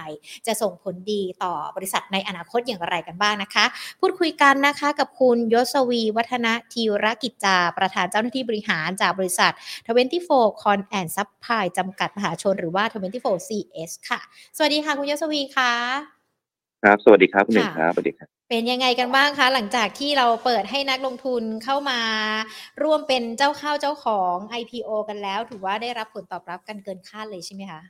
จะส่งผลดีต่อบริษัทในอนาคตอย่างไรกันบ้างนะคะพูดคุยกันนะคะกับคุณยศวีวัฒนธีรกิจจาประธานเจ้าหน้าที่บริหารจากบริษัททเวนตี้โฟร์ Con and Supply จำกัดมหาชนหรือว่าทเวนตี้โฟร์ซีเอส ค่ะสวัสดีค่ะคุณยศวีค่ะครับสวัสดีครับคุณหนึ่งครับสวัสดีครับเป็นยังไงกันบ้างคะหลังจากที่เราเปิดให้นักลงทุนเข้ามาร่วมเป็นเจ้าเข้าเจ้าของ ไอ พี โอ กันแล้วถือว่าได้รับผลตอบรับกันเกินคาดเลยใช่ไหมคะ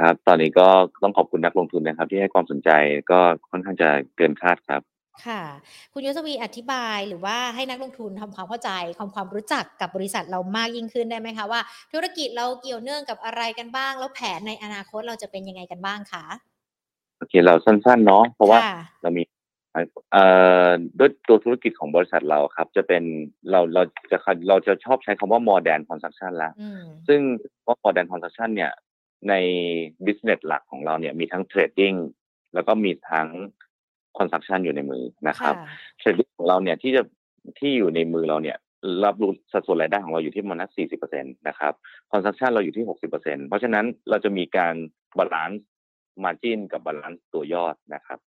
ครับตอนนี้ก็ต้องขอบคุณนักลงทุนนะครับที่ให้ความสนใจก็ค่อนข้างจะเกินคาดครับ ค่ะคุณยศวีอธิบายหรือว่าให้นักลงทุนทำความเข้าใจความความรู้จักกับบริษัทเรามากยิ่งขึ้นได้ไหมคะว่าธุรกิจเราเกี่ยวเนื่องกับอะไรกันบ้างแล้วแผนในอนาคตเราจะเป็นยังไงกันบ้างคะโอเคเราสั้นๆเนาะเพราะว่าเรามีเอ่อด้วยตัวธุรกิจของบริษัทเราครับจะเป็นเราเราจะเราจะชอบใช้คำว่า modern transaction ละซึ่งว่า modern transaction เนี่ยใน business หลักของเราเนี่ยมีทั้ง trading แล้วก็มีทั้ง transaction อยู่ในมือนะครับ trading ของเราเนี่ยที่จะที่อยู่ในมือเราเนี่ยรับรู้สัดส่วนรายได้ของเราอยู่ที่ประมาณ สี่สิบเปอร์เซ็นต์ นะครับ transaction เราอยู่ที่ หกสิบเปอร์เซ็นต์ เพราะฉะนั้นเราจะมีการ balance margin กับ balance ตัวยอดนะครับ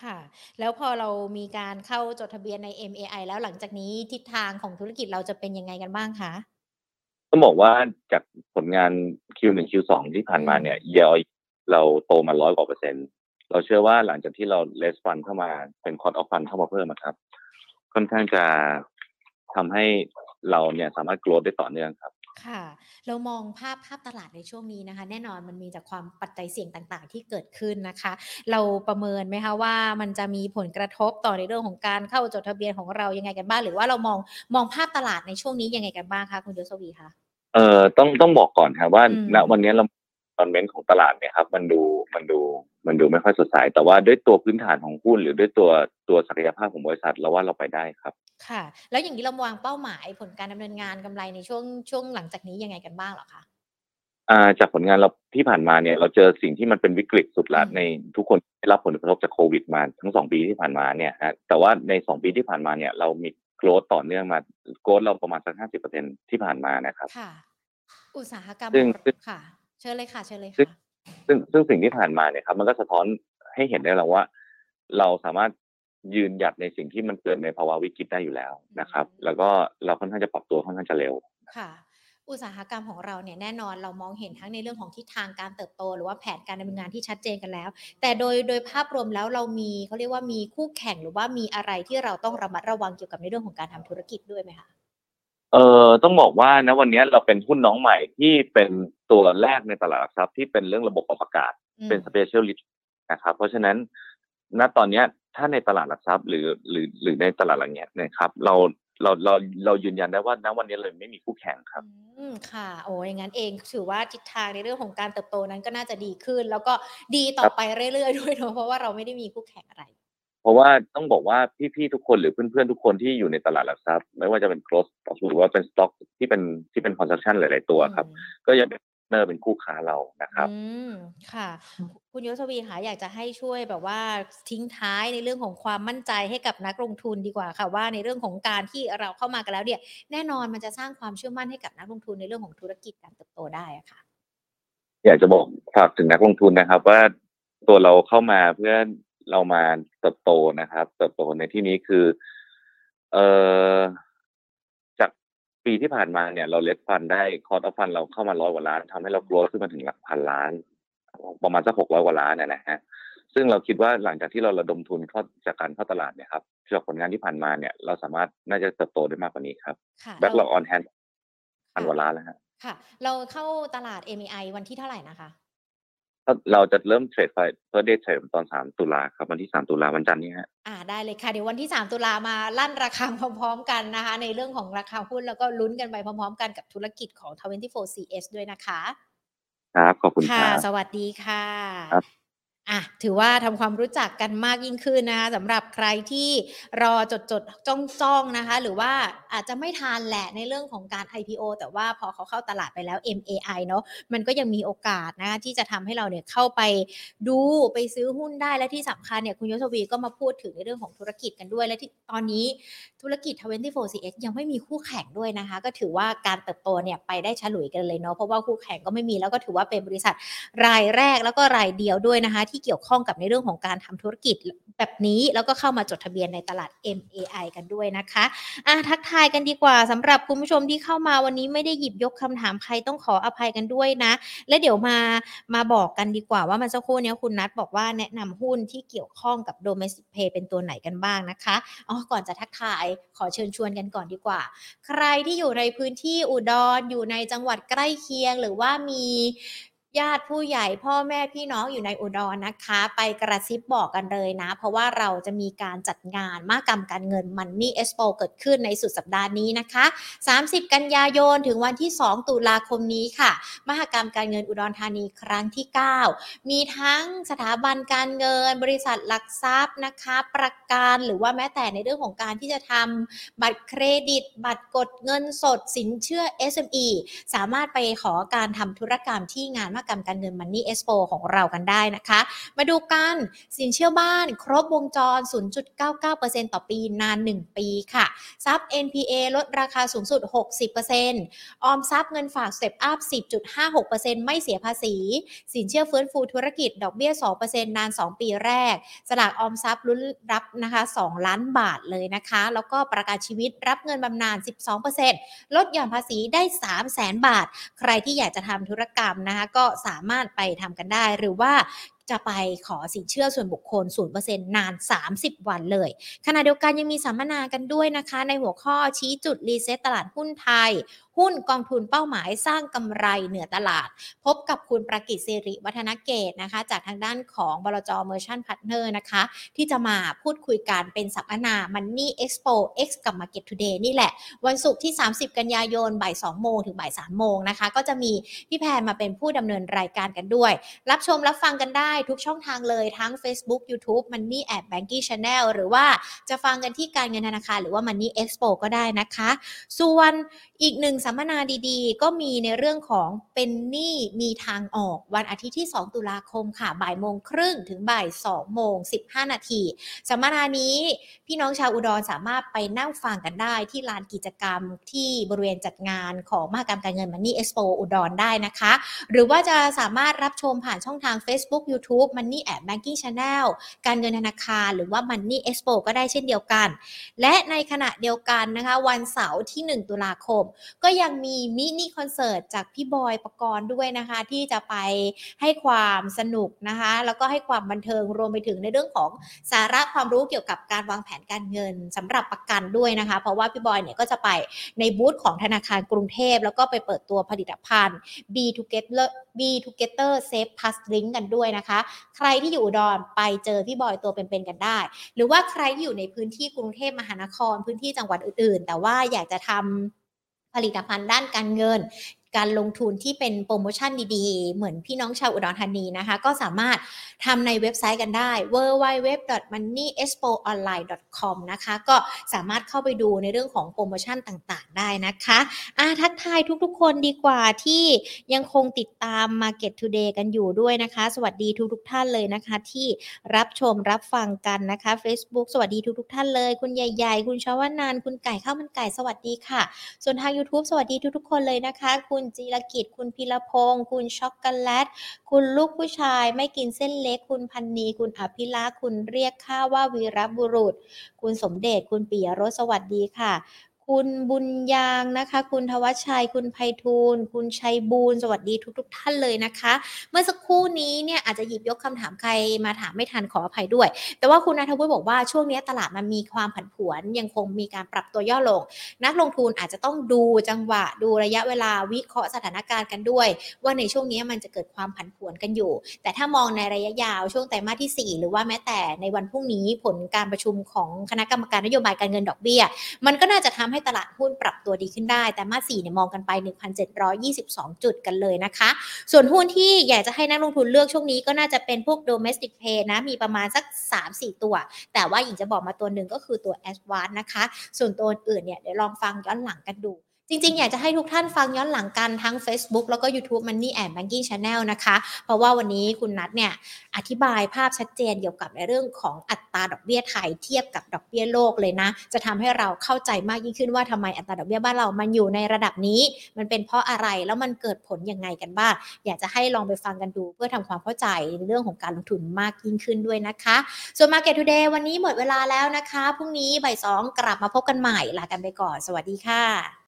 ค่ะแล้วพอเรามีการเข้าจดทะเบียนใน เอ็ม เอ ไอ แล้วหลังจากนี้ทิศทางของธุรกิจเราจะเป็นยังไงกันบ้างคะต้องบอกว่าจากผลงาน คิว หนึ่ง คิว สอง ที่ผ่านมาเนี่ยเยลเราโตมา หนึ่งร้อยกว่าเปอร์เซ็นต์เราเชื่อว่าหลังจากที่เราเลสฟันเข้ามาเป็นคอร์ดออฟฟันเข้ามาเพิ่มครับค่อนข้างจะทำให้เราเนี่ยสามารถโกรธได้ต่อเนื่องครับค่ะเรามองภาพภาพตลาดในช่วงนี้นะคะแน่นอนมันมีจากความปัจจัยเสี่ยงต่างๆที่เกิดขึ้นนะคะเราประเมินไหมคะว่ามันจะมีผลกระทบต่อในเรื่องของการเข้าจดทะเบียนของเรายังไงกันบ้างหรือว่าเรามองมองภาพตลาดในช่วงนี้ยังไงกันบ้างคะคุณยศวีคะเอ่อต้องต้องบอกก่อนค่ะว่าณวันนี้เราตอนเว้นของตลาดเนี่ยครับมันดูมันดูมันดูไม่ค่อยสดใสแต่ว่าด้วยตัวพื้นฐานของหุ้นหรือด้วยตัวตัวศักยภาพของบริษัทเราว่าเราไปได้ครับค่ะแล้วอย่างนี้เราวางเป้าหมายผลการดำเนินงานกำไรในช่วงช่วงหลังจากนี้ยังไงกันบ้างหรอคะอ่าจากผลงานเราที่ผ่านมาเนี่ยเราเจอสิ่งที่มันเป็นวิกฤตสุดละในทุกคนได้รับผลกระทบจากโควิดมาทั้งสองปีที่ผ่านมาเนี่ยฮะแต่ว่าในสองปีที่ผ่านมาเนี่ยเรามีโกรธต่อเนื่องมาโกรธเราประมาณสัก ห้าสิบเปอร์เซ็นต์ ที่ผ่านมานะครับค่ะอุตสาหกรรมค่ะเชิญเลยค่ะเชิญเลยค่ะซึ่งซึ่งสิ่งที่ผ่านมาเนี่ยครับมันก็สะท้อนให้เห็นได้แล้วว่าเราสามารถยืนหยัดในสิ่งที่มันเกิดในภาวะวิกฤตได้อยู่แล้วนะครับแล้วก็เราค่อนข้างจะปรับตัวค่อนข้างจะเร็วค่ะอุตสาหกรรมของเราเนี่ยแน่นอนเรามองเห็นทั้งในเรื่องของทิศทางการเติบโตหรือว่าแผนการดำเนินงานที่ชัดเจนกันแล้วแต่โดยโดยภาพรวมแล้วเรามีเขาเรียกว่ามีคู่แข่งหรือว่ามีอะไรที่เราต้องระมัดระวังเกี่ยวกับในเรื่องของการทำธุรกิจด้วยไหมคะเอ่อต้องบอกว่านะวันนี้เราเป็นหุ้นน้องใหม่ที่เป็นตัวแรกในตลาดหลักทรัพย์ที่เป็นเรื่องระบบออกอากาศเป็น specialist นะครับเพราะฉะนั้นณตอนนี้ถ้าในตลาดหลักทรัพย์หรือหรือหรือในตลาดอะไรเงี้ยนะครับเราเราเราเรายืนยันได้ว่าณวันนี้เลยไม่มีคู่แข่งครับอืมค่ะโอ้ยงั้นเองถือว่าทิศทางในเรื่องของการเติบโตนั้นก็น่าจะดีขึ้นแล้วก็ดีต่อไปเรื่อยๆด้วยเนาะเพราะว่าเราไม่ได้มีคู่แข่งอะไรเพราะว่าต้องบอกว่าพี่ๆทุกคนหรือเพื่อนๆทุกคนที่อยู่ในตลาดหลักทรัพย์ไม่ว่าจะเป็น growth หรือว่าเป็น stock ที่เป็นที่เป็น transaction หลายๆตัวครับก็ยังเป็นเนอร์เป็นคู่ค้าเรานะครับอืมค่ะคุณยศวีค่ะอยากจะให้ช่วยแบบว่าทิ้งท้ายในเรื่องของความมั่นใจให้กับนักลงทุนดีกว่าค่ะว่าในเรื่องของการที่เราเข้ามากันแล้วเนี่ยแน่นอนมันจะสร้างความเชื่อมั่นให้กับนักลงทุนในเรื่องของธุรกิจการเติบโตได้อ่ะค่ะอยากจะบอกฝากถึงนักลงทุนนะครับว่าตัวเราเข้ามาเพื่อเรามาเติบโตนะครับเติบโตในที่นี้คือเอ่อจากปีที่ผ่านมาเนี่ยเราเลสฟันได้คอร์ดออฟฟันเราเข้ามาร้อยกว่าล้านทำให้เราโกรธขึ้นมาถึงหลักพันล้านประมาณสักหกร้อยกว่าล้านเนี่ยนะฮะซึ่งเราคิดว่าหลังจากที่เราระดมทุนเข้าจากการเข้าตลาดเนี่ยครับจากผลงานที่ผ่านมาเนี่ยเราสามารถน่าจะเติบโตได้มากกว่านี้ครับแบ็คเราออนแฮนด์พันกว่าล้านแล้วฮะค่ะเราเข้าตลาด เอ็ม เอ ไอ วันที่เท่าไหร่นะคะเราจะเริ่มเทรดไฟเพื่อได้เทรดตอนสามตุลาคมครับวันที่สามตุลาคมวันจันทร์นี้ฮะอ่าได้เลยค่ะเดี๋ยววันที่สามตุลาคมมาลั่นราคาพร้อมๆกันนะคะในเรื่องของราคาหุ้นแล้วก็ลุ้นกันไปพร้อมๆกันกับธุรกิจของ ทเวนตี้โฟร์ ซี เอส ด้วยนะคะครับขอบคุณค่ะสวัสดีค่ะครับอ่ะถือว่าทำความรู้จักกันมากยิ่งขึ้นนะคะสำหรับใครที่รอจดจดจ้องๆนะคะหรือว่าอาจจะไม่ทันแหละในเรื่องของการ ไอ พี โอ แต่ว่าพอเขาเข้าตลาดไปแล้ว เอ็ม เอ ไอ เนาะมันก็ยังมีโอกาสนะคะที่จะทำให้เราเนี่ยเข้าไปดูไปซื้อหุ้นได้และที่สำคัญเนี่ยคุณยศวีก็มาพูดถึงในเรื่องของธุรกิจกันด้วยและที่ตอนนี้ธุรกิจ ทเวนตี้โฟร์ ซี เอส ยังไม่มีคู่แข่งด้วยนะคะก็ถือว่าการเติบโตเนี่ยไปได้ฉลุยกันเลยเนาะเพราะว่าคู่แข่งก็ไม่มีแล้วก็ถือว่าเป็นบริษัทรายแรกแล้วก็รายเดียวด้วยนะคะที่เกี่ยวข้องกับในเรื่องของการทำธุรกิจแบบนี้แล้วก็เข้ามาจดทะเบียนในตลาด เอ็ม เอ ไอ กันด้วยนะคะอ่ะทักทายกันดีกว่าสำหรับคุณผู้ชมที่เข้ามาวันนี้ไม่ได้หยิบยกคำถามใครต้องขออภัยกันด้วยนะและเดี๋ยวมามาบอกกันดีกว่าว่ามันสักครู่นี้คุณนัทบอกว่าแนะนำหุ้นที่เกี่ยวข้องกับ Domestic Pay เป็นตัวไหนกันบ้างนะคะอ๋อก่อนจะทักทายขอเชิญชวนกันก่อนดีกว่าใครที่อยู่ในพื้นที่อุดร อยู่ในจังหวัดใกล้เคียงหรือว่ามี ญาติผู้ใหญ่พ่อแม่พี่น้องอยู่ในอุดร น, นะคะไปกระซิบบอกกันเลยนะเพราะว่าเราจะมีการจัดงานมหกรรมการเงิน Money Expo เกิดขึ้นในสุดสัปดาห์นี้นะคะสามสิบกันยายนถึงวันที่สองตุลาคมนี้ค่ะมหกรรมการเงินอุดรธานีครั้งที่เก้ามีทั้งสถาบันการเงินบริษัทหลักทรัพย์นะคะประกันหรือว่าแม้แต่ในเรื่องของการที่จะทำบัตรเครดิตบัตรกดเงินสดสินเชื่อ เอส เอ็ม อี สามารถไปขอการทำธุรกรรมที่งานมหกรรมการเงิน Money Expo ของเรากันได้นะคะมาดูกันสินเชื่อบ้านครบวงจร ศูนย์จุดเก้าเก้าเปอร์เซ็นต์ ต่อปีนานหนึ่งปีค่ะทรัพย์ เอ็น พี เอ ลดราคาสูงสุด หกสิบเปอร์เซ็นต์ ออมทรัพย์เงินฝาก Step Up สิบจุดห้าหกเปอร์เซ็นต์ ไม่เสียภาษีสินเชื่อฟื้นฟูธุรกิจดอกเบี้ย สองเปอร์เซ็นต์ นานสองปีแรกสลากออมทรัพย์ลุ้นรับนะคะสองล้านบาทเลยนะคะแล้วก็ประกันชีวิตรับเงินบำนาญ สิบสองเปอร์เซ็นต์ ลดหย่อนภาษีได้ สามแสนบาทใครที่อยากจะทำธุรกรรมนะคะก็สามารถไปทำกันได้หรือว่าจะไปขอสินเชื่อส่วนบุคคล ศูนย์เปอร์เซ็นต์ นานสามสิบวันเลยขณะเดียวกันยังมีสัมมนากันด้วยนะคะในหัวข้อชี้จุดรีเซ็ตตลาดหุ้นไทยหุ้นกองทุนเป้าหมายสร้างกำไรเหนือตลาดพบกับคุณประกิตศิริวัฒนเกตนะคะจากทางด้านของบลจ. Merchant Partner นะคะที่จะมาพูดคุยกันเป็นสัมมนา Money Expo X กับ Market Today นี่แหละวันศุกร์ที่สามสิบกันยายนบ่าย สองโมงถึงบ่าย สามโมงนะคะก็จะมีพี่แพนมาเป็นผู้ดำเนินรายการกันด้วยรับชมรับฟังกันได้ทุกช่องทางเลยทั้ง Facebook YouTube Money and Banking Channel หรือว่าจะฟังกันที่การเงินธนาคารหรือว่า Money Expo ก็ได้นะคะส่วนอีกหนึ่งสัมมนาดีๆก็มีในเรื่องของเป็นหนี้มีทางออกวันอาทิตย์ที่สองตุลาคมค่ะบ่ายโมงครึ่งถึงบ่ายสองโมงสิบห้านาทีสัมมนานี้พี่น้องชาวอุดรสามารถไปนั่งฟังกันได้ที่ลานกิจกรรมที่บริเวณจัดงานของมหกรรมการเงิน Money Expo อุดรได้นะคะหรือว่าจะสามารถรับชมผ่านช่องทาง Facebook YouTube Money and Banking Channel การเงินธนาคารหรือว่า Money Expo ก็ได้เช่นเดียวกันและในขณะเดียวกันนะคะวันเสาร์ที่หนึ่งตุลาคมก็ยังมีมินิคอนเสิร์ตจากพี่บอยปกรณ์ด้วยนะคะที่จะไปให้ความสนุกนะคะแล้วก็ให้ความบันเทิงรวมไปถึงในเรื่องของสาระความรู้เกี่ยวกับการวางแผนการเงินสำหรับประกันด้วยนะคะเพราะว่าพี่บอยเนี่ยก็จะไปในบูธของธนาคารกรุงเทพแล้วก็ไปเปิดตัวผลิตภัณฑ์ Be to Getter Be to Getter Save Plus Link กันด้วยนะคะใครที่อยู่อุดรไปเจอพี่บอยตัวเป็นๆกันได้หรือว่าใครที่อยู่ในพื้นที่กรุงเทพมหานครพื้นที่จังหวัดอื่นๆแต่ว่าอยากจะทำผลิตภัณฑ์ด้านการเงินการลงทุนที่เป็นโปรโมชั่นดีๆเหมือนพี่น้องชาวอุดรธานีนะคะก็สามารถทำในเว็บไซต์กันได้ ดับเบิลยู ดับเบิลยู ดับเบิลยู ดอท มันนี่เอ็กซ์โป ออนไลน์ ดอท คอม นะคะก็สามารถเข้าไปดูในเรื่องของโปรโมชั่นต่างๆได้นะคะอ่ะทักทายทุกๆคนดีกว่าที่ยังคงติดตาม Market Today กันอยู่ด้วยนะคะสวัสดีทุกๆท่านเลยนะคะที่รับชมรับฟังกันนะคะ Facebook สวัสดีทุกๆท่านเลยคุณใหญ่ๆคุณชวานานคุณไก่ข้าวมันไก่สวัสดีค่ะส่วนทาง YouTube สวัสดีทุกๆคนเลยนะคะคุณจีรกิจคุณพิรพงศ์คุณช็อกโกแลตคุณลูกผู้ชายไม่กินเส้นเล็กคุณพันนีคุณอภิลักษ์คุณเรียกข้าว่าวีรบุรุษคุณสมเด็จคุณปิยรสสวัสดีค่ะคุณบุญยางนะคะคุณทวัชชัยคุณไพฑูรย์คุณชัยบูรณ์สวัสดีทุกๆ ท, ท่านเลยนะคะเมื่อสักครู่นี้เนี่ยอาจจะหยิบยกคำถามใครมาถามไม่ทันขออภัยด้วยแต่ว่าคุณณัฐวุฒิบอกว่าช่วงนี้ตลาดมันมีความผันผวนยังคงมีการปรับตัวย่อลงนักลงทุนอาจจะต้องดูจังหวะดูระยะเวลาวิเคราะห์สถานการณ์กันด้วยว่าในช่วงนี้มันจะเกิดความผันผวนกันอยู่แต่ถ้ามองในระยะยาวช่วงไตรมาสที่สี่หรือว่าแม้แต่ในวันพรุ่งนี้ผลการประชุมของคณะกรรมการนโยบายการเงินดอกเบี้ยมันก็น่าจะทำตลาดหุ้นปรับตัวดีขึ้นได้แต่มาสี่เนี่ยมองกันไป หนึ่งพันเจ็ดร้อยยี่สิบสองจุดกันเลยนะคะส่วนหุ้นที่อยากจะให้นักลงทุนเลือกช่วงนี้ก็น่าจะเป็นพวก Domestic Play นะมีประมาณสัก สามถึงสี่ตัวแต่ว่าหญิงจะบอกมาตัวหนึ่งก็คือตัว Advance นะคะส่วนตัวอื่นเนี่ยเดี๋ยวลองฟังย้อนหลังกันดูจริงๆอยากจะให้ทุกท่านฟังย้อนหลังกันทั้ง Facebook แล้วก็ YouTube Money and Banking Channel นะคะเพราะว่าวันนี้คุณนัทเนี่ยอธิบายภาพชัดเจนเกี่ยวกับในเรื่องของอัตราดอกเบี้ยไทยเทียบกับดอกเบี้ยโลกเลยนะจะทำให้เราเข้าใจมากยิ่งขึ้นว่าทำไมอัตราดอกเบี้ยบ้านเรามันอยู่ในระดับนี้มันเป็นเพราะอะไรแล้วมันเกิดผลยังไงกันบ้างอยากจะให้ลองไปฟังกันดูเพื่อทำความเข้าใจในเรื่องของการลงทุนมากยิ่งขึ้นด้วยนะคะส่วน Market Today วันนี้หมดเวลาแล้วนะคะพรุ่งนี้บ่ายสองกลับมาพบกันใหม่ลากันไปก่อนสวัสดีค่ะ